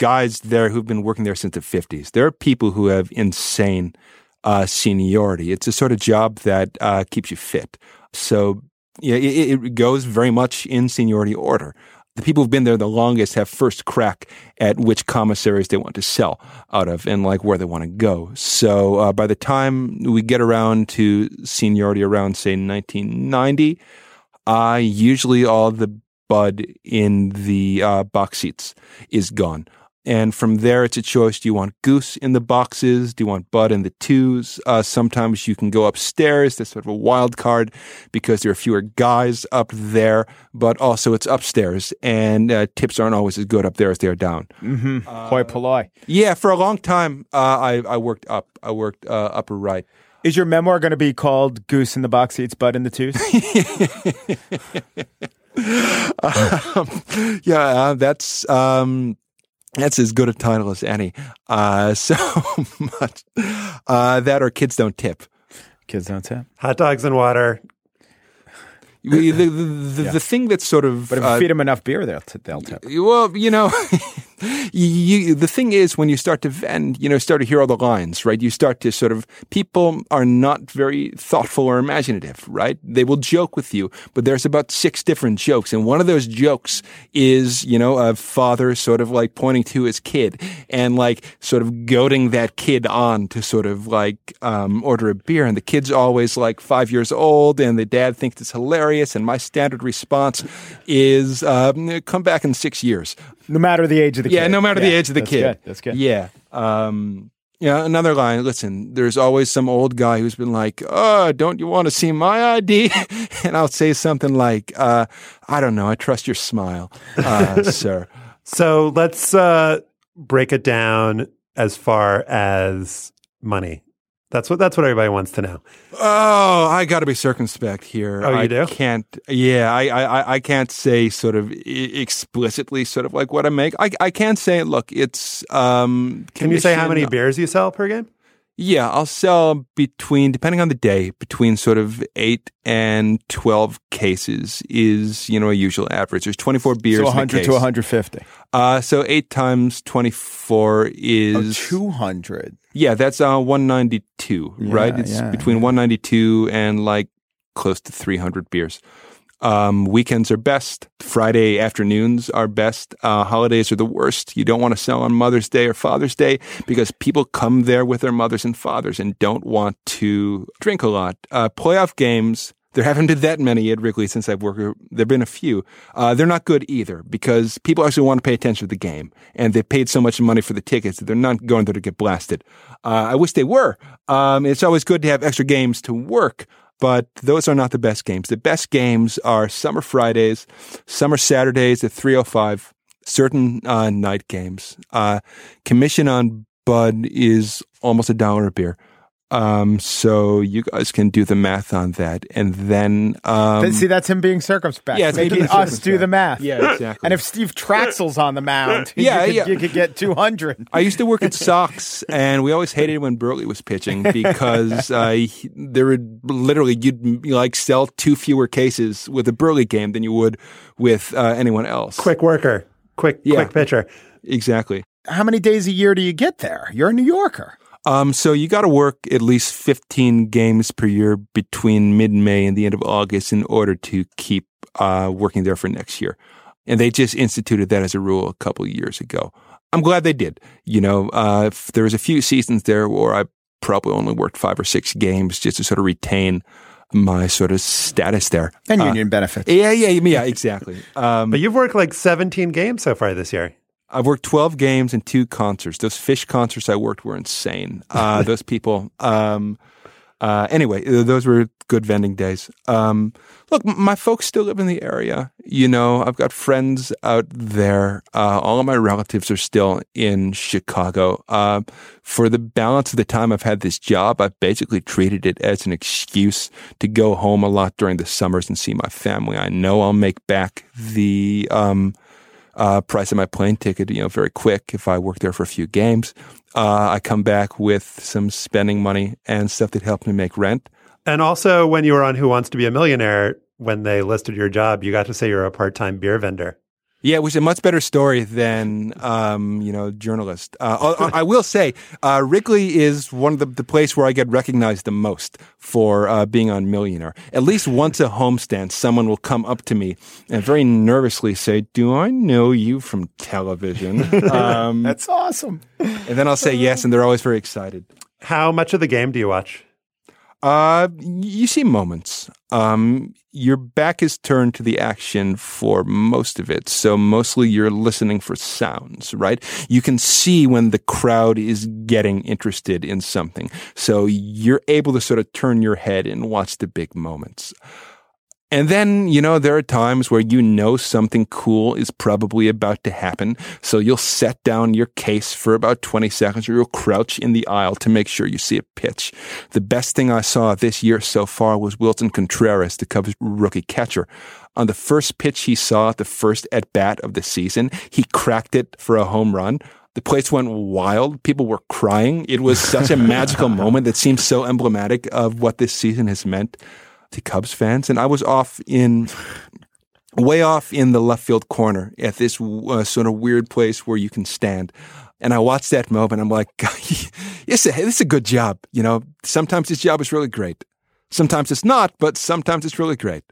guys there who've been working there since the fifties. There are people who have insane uh, seniority. It's a sort of job that uh, keeps you fit. So yeah, it, it goes very much in seniority order. The people who've been there the longest have first crack at which commissaries they want to sell out of and like where they want to go. So uh, by the time we get around to seniority around, say, nineteen ninety, Uh, usually all the Bud in the uh, box seats is gone. And from there, it's a choice. Do you want Goose in the boxes? Do you want Bud in the twos? Uh, sometimes you can go upstairs. That's sort of a wild card because there are fewer guys up there, but also it's upstairs, and uh, tips aren't always as good up there as they are down. Mm-hmm. Uh, Hoi polloi. Yeah, for a long time, uh, I, I worked up. I worked uh, upper right. Is your memoir going to be called Goose in the Box Seats, Bud in the Twos? um, yeah, uh, that's um, that's as good a title as any. Uh, so much. Uh, that or Kids Don't Tip. Kids Don't Tip. Hot dogs and water. The, the, the, yeah. the thing that's sort of... But if you uh, feed them enough beer, they'll, they'll tip. Well, you know... you, you, the thing is, when you start to and you know start to hear all the lines, right? You start to sort of people are not very thoughtful or imaginative, right? They will joke with you, but there's about six different jokes, and one of those jokes is you know a father sort of like pointing to his kid and like sort of goading that kid on to sort of like um, order a beer, and the kid's always like five years old, and the dad thinks it's hilarious, and my standard response is um, come back in six years. No matter the age of the yeah, kid. Yeah, no matter yeah, the age of the that's kid. Good, that's good. Yeah. Um, yeah, another line. Listen, there's always some old guy who's been like, oh, don't you want to see my I D? And I'll say something like, uh, I don't know, I trust your smile, uh, sir. So let's uh, break it down as far as money. That's what that's what everybody wants to know. Oh, I got to be circumspect here. Oh, you I do? Can't. Yeah, I, I I can't say sort of explicitly sort of like what I make. I I can't say. Look, it's. Um, Can you say how many beers you sell per game? Yeah, I'll sell between, depending on the day, between sort of eight and twelve cases is, you know, a usual average. There's twenty-four beers in a case. So one hundred to one hundred fifty. Uh, so eight times twenty-four is... Oh, two hundred. Yeah, that's uh, one ninety-two, yeah, right? It's yeah, between yeah. one ninety-two and like close to three hundred beers. Um, weekends are best. Friday afternoons are best. Uh, holidays are the worst. You don't want to sell on Mother's Day or Father's Day because people come there with their mothers and fathers and don't want to drink a lot. Uh, playoff games, there haven't been that many at Wrigley since I've worked. There have been a few. Uh, they're not good either because people actually want to pay attention to the game and they paid so much money for the tickets that they're not going there to get blasted. Uh, I wish they were. Um, it's always good to have extra games to work. But those are not the best games. The best games are summer Fridays, summer Saturdays at three oh five, certain uh, night games. Uh, commission on Bud is almost a dollar a beer. Um, so you guys can do the math on that. And then... Um, See, that's him being circumspect. Yeah, making us do the math. Yeah, exactly. And if Steve Traxel's on the mound, yeah, you, could, yeah. you could get two hundred. I used to work at Sox, and we always hated when Burley was pitching because uh, he, there would literally, you'd like sell two fewer cases with a Burley game than you would with uh, anyone else. Quick worker. Quick, yeah, quick pitcher. Exactly. How many days a year do you get there? You're a New Yorker. Um, so you got to work at least fifteen games per year between mid-May and the end of August in order to keep uh, working there for next year. And they just instituted that as a rule a couple of years ago. I'm glad they did. You know, uh, there was a few seasons there where I probably only worked five or six games just to sort of retain my sort of status there. And union uh, benefits. Yeah, yeah, yeah, exactly. Um, but you've worked like seventeen games so far this year. I've worked twelve games and two concerts. Those Fish concerts I worked were insane. Uh, those people. Um, uh, anyway, those were good vending days. Um, look, my folks still live in the area. You know, I've got friends out there. Uh, all of my relatives are still in Chicago. Uh, for the balance of the time I've had this job, I've basically treated it as an excuse to go home a lot during the summers and see my family. I know I'll make back the... Um, Uh, price of my plane ticket, you know, very quick. If I work there for a few games, uh, I come back with some spending money and stuff that helped me make rent. And also, when you were on Who Wants to Be a Millionaire, when they listed your job, you got to say you're a part-time beer vendor. Yeah, it was a much better story than, um, you know, journalist. Uh, I, I will say, uh, Wrigley is one of the, the place where I get recognized the most for uh, being on Millionaire. At least once a homestand, someone will come up to me and very nervously say, do I know you from television? Um, That's awesome. And then I'll say yes, and they're always very excited. How much of the game do you watch? Uh, you see moments. Um, your back is turned to the action for most of it. So mostly you're listening for sounds, right? You can see when the crowd is getting interested in something. So you're able to sort of turn your head and watch the big moments. And then, you know, there are times where you know something cool is probably about to happen. So you'll set down your case for about twenty seconds or you'll crouch in the aisle to make sure you see a pitch. The best thing I saw this year so far was Wilson Contreras, the Cubs rookie catcher. On the first pitch he saw at the first at-bat of the season, he cracked it for a home run. The place went wild. People were crying. It was such a magical moment that seems so emblematic of what this season has meant to Cubs fans. And I was off in way off in the left field corner at this uh, sort of weird place where you can stand. And I watched that moment. I'm like, yes, this is a good job. You know, sometimes this job is really great. Sometimes it's not, but sometimes it's really great.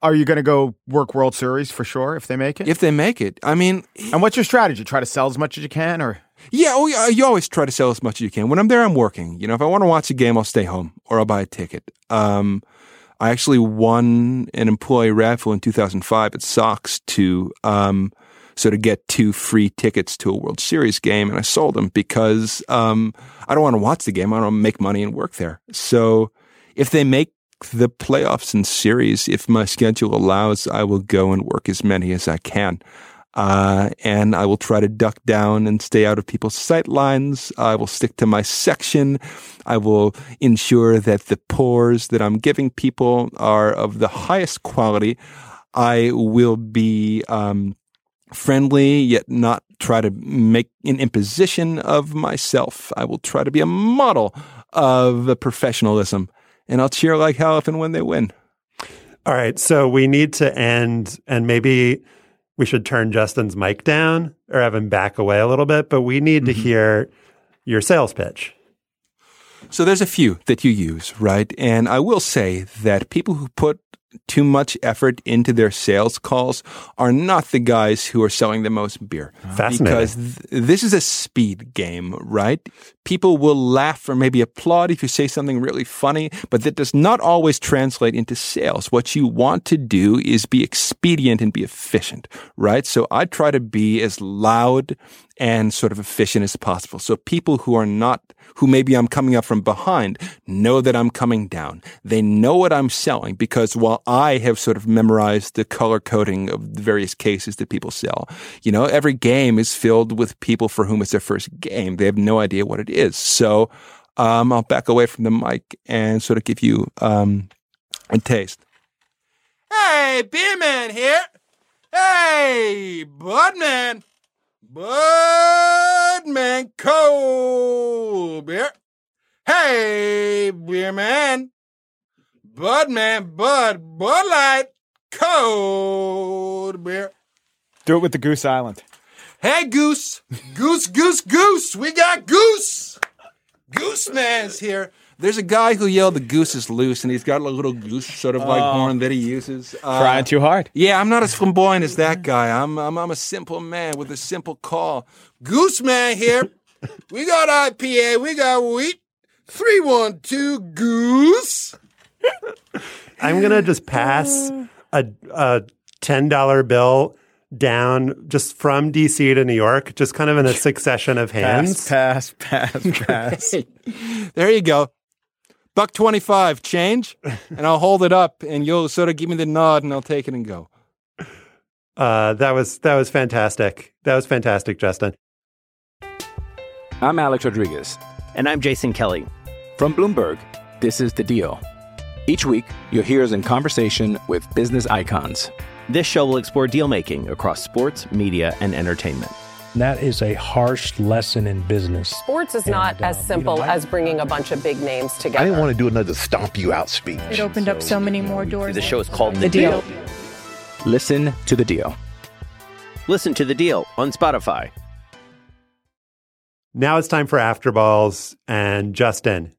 Are you going to go work World Series for sure if they make it? If they make it. I mean... And what's your strategy? Try to sell as much as you can or... Yeah, oh, yeah, you always try to sell as much as you can. When I'm there, I'm working. You know, if I want to watch a game, I'll stay home or I'll buy a ticket. Um, I actually won an employee raffle in two thousand five at Sox to um, sort of get two free tickets to a World Series game, and I sold them because um, I don't want to watch the game. I don't want to make money and work there. So if they make the playoffs and series, if my schedule allows, I will go and work as many as I can. Uh, and I will try to duck down and stay out of people's sight lines. I will stick to my section. I will ensure that the pours that I'm giving people are of the highest quality. I will be um, friendly, yet not try to make an imposition of myself. I will try to be a model of professionalism, and I'll cheer like hell if and when they win. All right, so we need to end, and maybe... we should turn Justin's mic down or have him back away a little bit, but we need mm-hmm. to hear your sales pitch. So there's a few that you use, right? And I will say that people who put too much effort into their sales calls are not the guys who are selling the most beer. Fascinating. Because th- this is a speed game, right? People will laugh or maybe applaud if you say something really funny, but that does not always translate into sales. What you want to do is be expedient and be efficient, right? So I try to be as loud and sort of efficient as possible. So people who are not, who maybe I'm coming up from behind, know that I'm coming down. They know what I'm selling because while I have sort of memorized the color coding of the various cases that people sell, you know, every game is filled with people for whom it's their first game. They have no idea what it is. So um, I'll back away from the mic and sort of give you um, a taste. Hey, beer man here. Hey, bud man. Budman cold beer. Hey, beer man. Budman, Bud, Bud Light, cold beer. Do it with the Goose Island. Hey, Goose. Goose, Goose, Goose. We got Goose. Goose man's here. There's a guy who yelled the goose is loose, and he's got a little goose sort of like oh, horn that he uses. Uh, trying too hard. Yeah, I'm not as flamboyant as that guy. I'm I'm, I'm a simple man with a simple call. Goose man here. We got I P A. We got wheat. Three, one, two, goose. I'm gonna just pass a a ten dollar bill down just from D C to New York, just kind of in a succession of hands. Pass, pass, pass, pass. Hey, there you go. Buck twenty-five, change, and I'll hold it up, and you'll sort of give me the nod, and I'll take it and go. Uh, that was that was fantastic. That was fantastic, Justin. I'm Alex Rodriguez. And I'm Jason Kelly. From Bloomberg, this is The Deal. Each week, you'll hear us in conversation with business icons. This show will explore deal-making across sports, media, and entertainment. That is a harsh lesson in business. Sports is and not as simple you know, I, as bringing a bunch of big names together. I didn't want to do another stomp you out speech. It opened so, up so many more doors. The show is called The, the Deal. Deal. Listen to The Deal. Listen to The Deal on Spotify. Now it's time for After Balls. And Justin,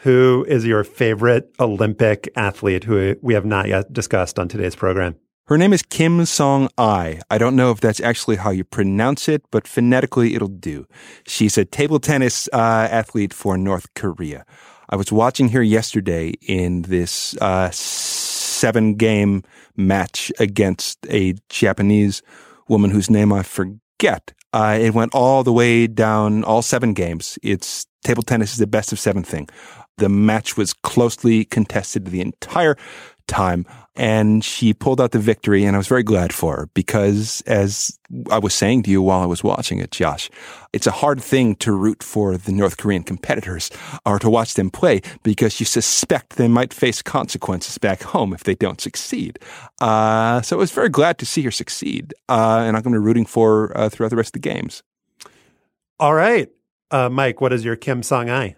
who is your favorite Olympic athlete who we have not yet discussed on today's program? Her name is Kim Song-i. I don't know if that's actually how you pronounce it, but phonetically it'll do. She's a table tennis uh, athlete for North Korea. I was watching her yesterday in this uh, seven-game match against a Japanese woman whose name I forget. Uh, it went all the way down, all seven games. It's table tennis is the best of seven thing. The match was closely contested the entire time. And she pulled out the victory, and I was very glad for her because, as I was saying to you while I was watching it, Josh, it's a hard thing to root for the North Korean competitors or to watch them play because you suspect they might face consequences back home if they don't succeed. Uh, so I was very glad to see her succeed, uh, and I'm going to be rooting for her uh, throughout the rest of the games. All right. Uh, Mike, what is your Kim Song-i?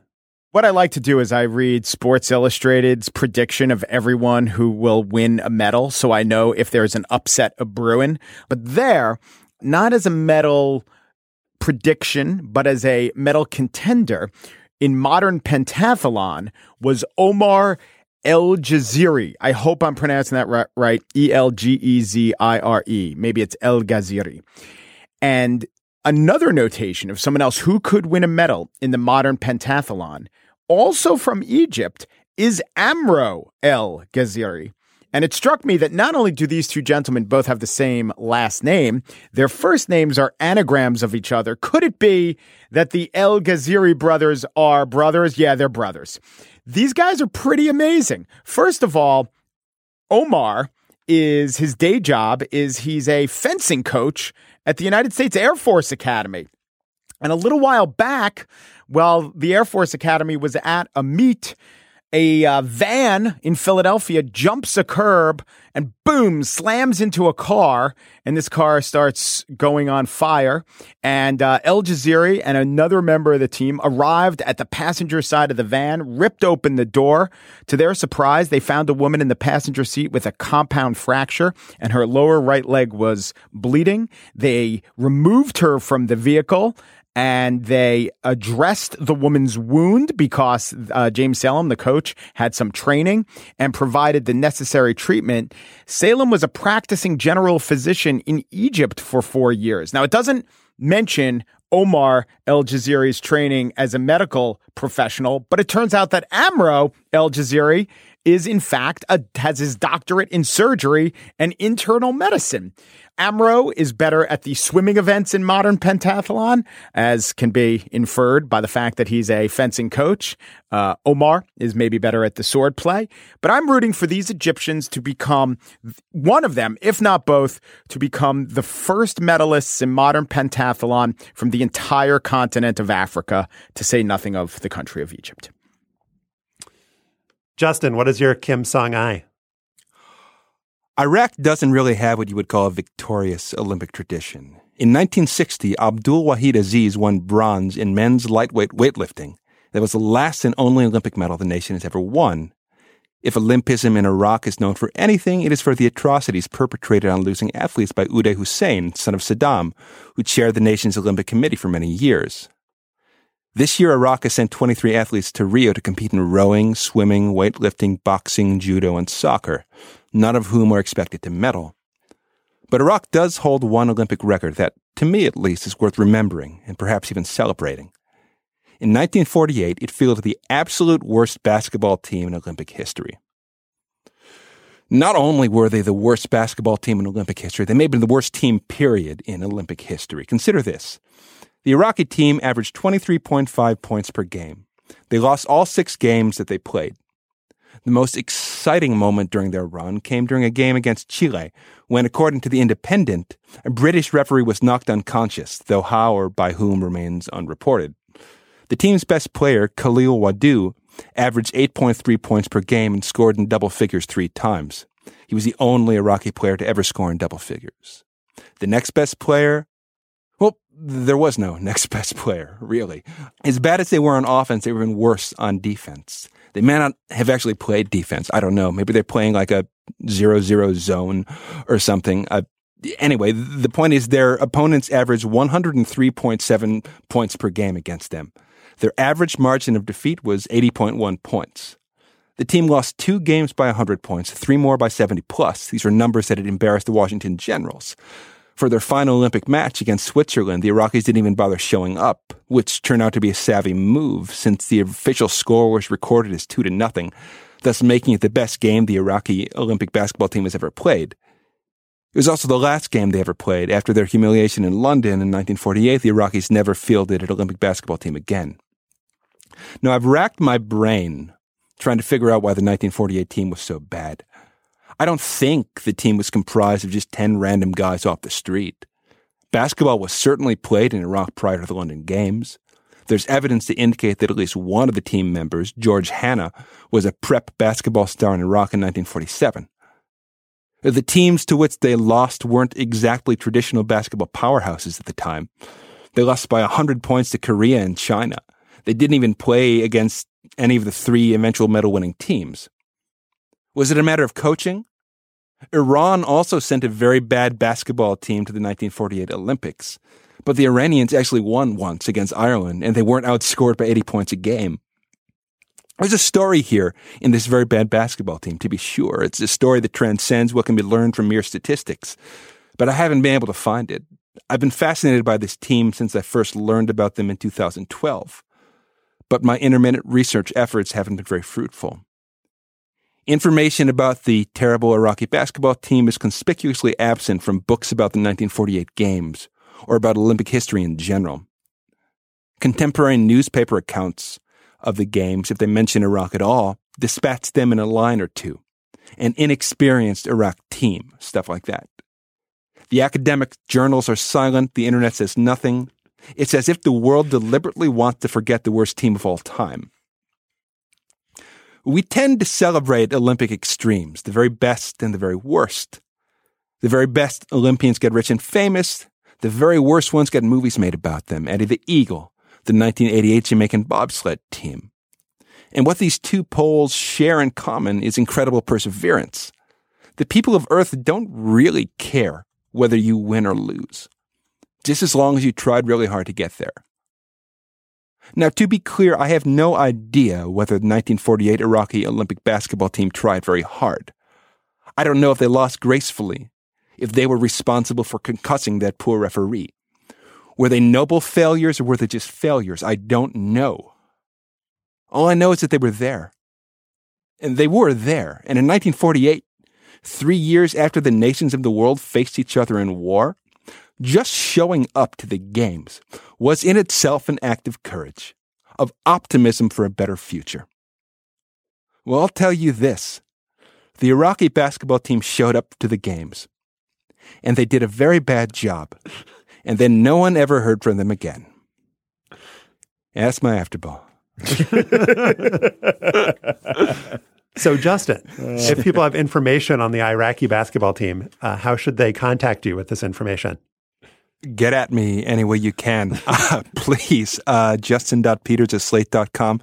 What I like to do is I read Sports Illustrated's prediction of everyone who will win a medal, so I know if there's an upset a brewing. But there, not as a medal prediction, but as a medal contender in modern pentathlon was Omar El-Geziry. I hope I'm pronouncing that right. E L G E Z I R E. Maybe it's El-Geziry. And another notation of someone else who could win a medal in the modern pentathlon, also from Egypt, is Amro El-Geziry. And it struck me that not only do these two gentlemen both have the same last name, their first names are anagrams of each other. Could it be that the El-Geziry brothers are brothers? Yeah, they're brothers. These guys are pretty amazing. First of all, Omar is his day job is he's a fencing coach at the United States Air Force Academy. And a little while back, while the Air Force Academy was at a meet, A uh, van in Philadelphia jumps a curb and boom, slams into a car. And this car starts going on fire. And uh, El-Geziry and another member of the team arrived at the passenger side of the van, ripped open the door. To their surprise, they found a woman in the passenger seat with a compound fracture and her lower right leg was bleeding. They removed her from the vehicle. And they addressed the woman's wound because uh, James Salem, the coach, had some training and provided the necessary treatment. Salem was a practicing general physician in Egypt for four years. Now, it doesn't mention Omar El-Geziry's training as a medical professional, but it turns out that Amro El-Geziry is, in fact, a, has his doctorate in surgery and internal medicine. Amro is better at the swimming events in modern pentathlon, as can be inferred by the fact that he's a fencing coach. Uh, Omar is maybe better at the sword play. But I'm rooting for these Egyptians to become one of them, if not both, to become the first medalists in modern pentathlon from the entire continent of Africa, to say nothing of the country of Egypt. Justin, what is your Kim Song-i? Iraq doesn't really have what you would call a victorious Olympic tradition. In nineteen sixty, Abdul Wahid Aziz won bronze in men's lightweight weightlifting. That was the last and only Olympic medal the nation has ever won. If Olympism in Iraq is known for anything, it is for the atrocities perpetrated on losing athletes by Uday Hussein, son of Saddam, who chaired the nation's Olympic Committee for many years. This year, Iraq has sent twenty-three athletes to Rio to compete in rowing, swimming, weightlifting, boxing, judo, and soccer, none of whom are expected to medal. But Iraq does hold one Olympic record that, to me at least, is worth remembering and perhaps even celebrating. In nineteen forty-eight, it fielded the absolute worst basketball team in Olympic history. Not only were they the worst basketball team in Olympic history, they may have been the worst team period in Olympic history. Consider this. The Iraqi team averaged twenty-three point five points per game. They lost all six games that they played. The most exciting moment during their run came during a game against Chile, when, according to The Independent, a British referee was knocked unconscious, though how or by whom remains unreported. The team's best player, Khalil Wadhou, averaged eight point three points per game and scored in double figures three times. He was the only Iraqi player to ever score in double figures. The next best player... Well, there was no next best player, really. As bad as they were on offense, they were even worse on defense. They may not have actually played defense. I don't know. Maybe they're playing like a zero zero zone or something. Uh, anyway, the point is their opponents averaged one hundred three point seven points per game against them. Their average margin of defeat was eighty point one points. The team lost two games by one hundred points, three more by seventy plus. These were numbers that had embarrassed the Washington Generals. For their final Olympic match against Switzerland, the Iraqis didn't even bother showing up, which turned out to be a savvy move since the official score was recorded as two to nothing, thus making it the best game the Iraqi Olympic basketball team has ever played. It was also the last game they ever played. After their humiliation in London in nineteen forty-eight, the Iraqis never fielded an Olympic basketball team again. Now, I've racked my brain trying to figure out why the nineteen forty-eight team was so bad. I don't think the team was comprised of just ten random guys off the street. Basketball was certainly played in Iraq prior to the London Games. There's evidence to indicate that at least one of the team members, George Hanna, was a prep basketball star in Iraq in nineteen forty-seven. The teams to which they lost weren't exactly traditional basketball powerhouses at the time. They lost by one hundred points to Korea and China. They didn't even play against any of the three eventual medal-winning teams. Was it a matter of coaching? Iran also sent a very bad basketball team to the nineteen forty-eight Olympics, but the Iranians actually won once against Ireland, and they weren't outscored by eighty points a game. There's a story here in this very bad basketball team, to be sure. It's a story that transcends what can be learned from mere statistics, but I haven't been able to find it. I've been fascinated by this team since I first learned about them in two thousand twelve, but my intermittent research efforts haven't been very fruitful. Information about the terrible Iraqi basketball team is conspicuously absent from books about the nineteen forty-eight Games or about Olympic history in general. Contemporary newspaper accounts of the Games, if they mention Iraq at all, dispatch them in a line or two. An inexperienced Iraq team, stuff like that. The academic journals are silent. The internet says nothing. It's as if the world deliberately wants to forget the worst team of all time. We tend to celebrate Olympic extremes, the very best and the very worst. The very best Olympians get rich and famous. The very worst ones get movies made about them. Eddie the Eagle, the nineteen eighty-eight Jamaican bobsled team. And what these two poles share in common is incredible perseverance. The people of Earth don't really care whether you win or lose, just as long as you tried really hard to get there. Now, to be clear, I have no idea whether the nineteen forty-eight Iraqi Olympic basketball team tried very hard. I don't know if they lost gracefully, if they were responsible for concussing that poor referee. Were they noble failures or were they just failures? I don't know. All I know is that they were there. And they were there. And in nineteen forty-eight, three years after the nations of the world faced each other in war, just showing up to the games was in itself an act of courage, of optimism for a better future. Well, I'll tell you this. The Iraqi basketball team showed up to the games, and they did a very bad job, and then no one ever heard from them again. That's my afterball. So, Justin, if people have information on the Iraqi basketball team, uh, how should they contact you with this information? Get at me any way you can, uh, please. Uh, justin dot peters at slate dot com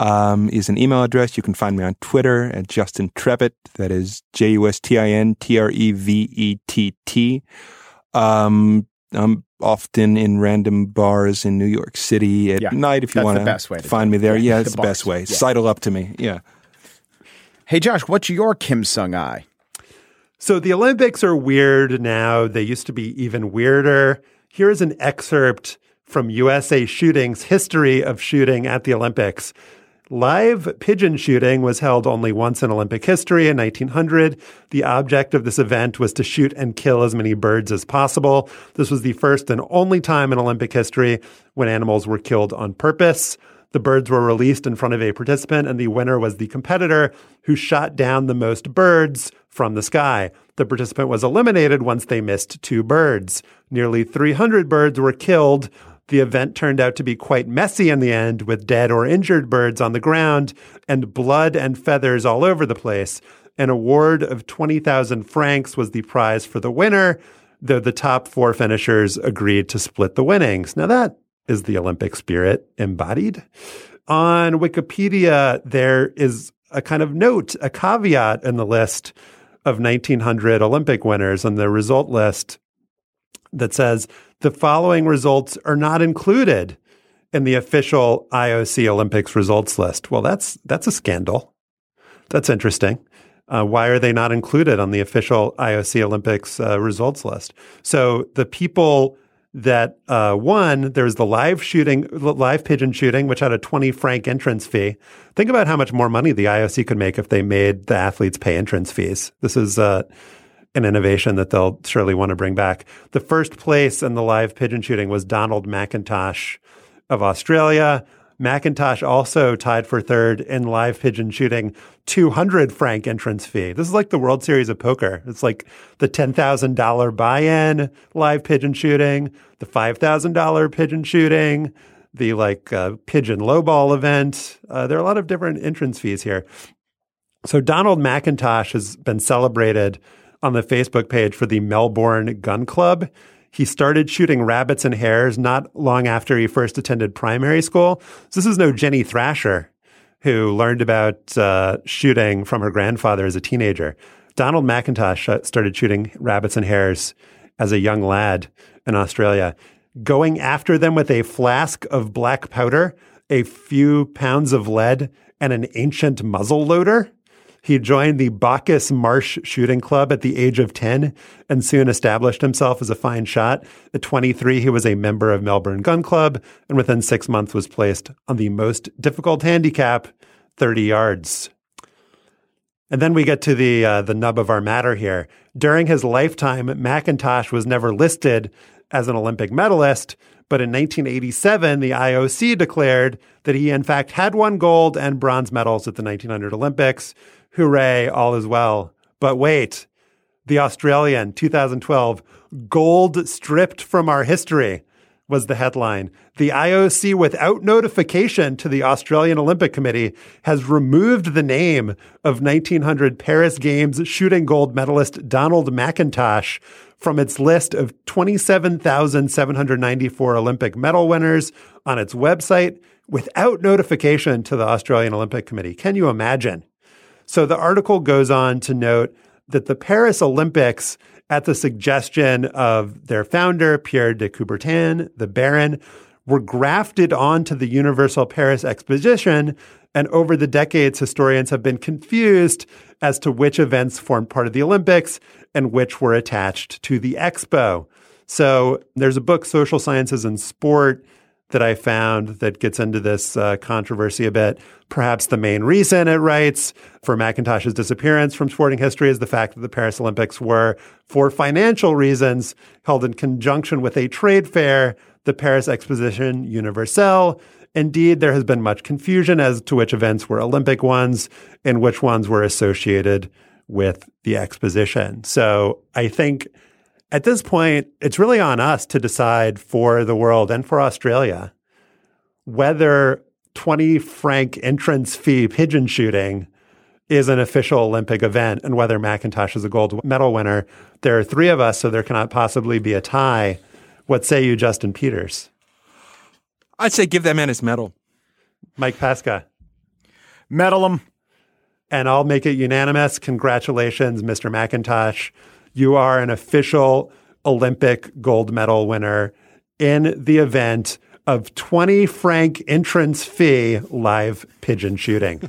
um, is an email address. You can find me on Twitter at Justin Trevitt. That is J U S T I N T R E V E T T. Um, I'm often in random bars in New York City at yeah, night if you want to find me there. Yeah, yeah it's the, the best way. Yeah. Sidle up to me. Yeah. Hey, Josh, what's your Kim Song-i? So the Olympics are weird now. They used to be even weirder. Here is an excerpt from U S A Shooting's history of shooting at the Olympics. Live pigeon shooting was held only once in Olympic history in nineteen hundred. The object of this event was to shoot and kill as many birds as possible. This was the first and only time in Olympic history when animals were killed on purpose. The birds were released in front of a participant, and the winner was the competitor who shot down the most birds from the sky. The participant was eliminated once they missed two birds. Nearly three hundred birds were killed. The event turned out to be quite messy in the end, with dead or injured birds on the ground and blood and feathers all over the place. An award of twenty thousand francs was the prize for the winner, though the top four finishers agreed to split the winnings. Now that is the Olympic spirit embodied. On Wikipedia, there is a kind of note, a caveat in the list of nineteen hundred Olympic winners on the result list that says the following results are not included in the official I O C Olympics results list. Well, that's that's a scandal. That's interesting. Uh, why are they not included on the official I O C Olympics uh, results list? So the people that uh, one, there's the live shooting, live pigeon shooting, which had a twenty franc entrance fee. Think about how much more money the I O C could make if they made the athletes pay entrance fees. This is uh, an innovation that they'll surely want to bring back. The first place in the live pigeon shooting was Donald McIntosh of Australia. McIntosh also tied for third in live pigeon shooting, two hundred franc entrance fee. This is like the World Series of Poker. It's like the ten thousand dollars buy-in live pigeon shooting, the five thousand dollars pigeon shooting, the like uh, pigeon lowball event. Uh, there are a lot of different entrance fees here. So Donald McIntosh has been celebrated on the Facebook page for the Melbourne Gun Club. He started shooting rabbits and hares not long after he first attended primary school. So this is no Ginny Thrasher, who learned about uh, shooting from her grandfather as a teenager. Donald McIntosh started shooting rabbits and hares as a young lad in Australia, going after them with a flask of black powder, a few pounds of lead, and an ancient muzzle loader. He joined the Bacchus Marsh Shooting Club at the age of ten and soon established himself as a fine shot. At twenty-three, he was a member of Melbourne Gun Club and within six months was placed on the most difficult handicap, thirty yards. And then we get to the uh, the nub of our matter here. During his lifetime, McIntosh was never listed as an Olympic medalist, but in nineteen eighty-seven, the I O C declared that he, in fact, had won gold and bronze medals at the nineteen hundred Olympics. Hooray, all is well. But wait, the Australian two thousand twelve gold stripped from our history was the headline. The I O C, without notification to the Australian Olympic Committee, has removed the name of nineteen hundred Paris Games shooting gold medalist Donald McIntosh from its list of twenty-seven thousand seven hundred ninety-four Olympic medal winners on its website without notification to the Australian Olympic Committee. Can you imagine? So the article goes on to note that the Paris Olympics, at the suggestion of their founder, Pierre de Coubertin, the Baron, were grafted onto the Universal Paris Exposition. And over the decades, historians have been confused as to which events formed part of the Olympics and which were attached to the Expo. So there's a book, Social Sciences and Sport, that I found that gets into this uh, controversy a bit. Perhaps the main reason, it writes, for McIntosh's disappearance from sporting history is the fact that the Paris Olympics were, for financial reasons, held in conjunction with a trade fair, the Paris Exposition Universelle. Indeed, there has been much confusion as to which events were Olympic ones and which ones were associated with the exposition. So I think at this point, it's really on us to decide for the world and for Australia whether twenty franc entrance fee pigeon shooting is an official Olympic event and whether McIntosh is a gold medal winner. There are three of us, so there cannot possibly be a tie. What say you, Justin Peters? I'd say give that man his medal. Mike Pesca. Medal him. And I'll make it unanimous. Congratulations, Mister McIntosh. You are an official Olympic gold medal winner in the event of twenty franc entrance fee live pigeon shooting.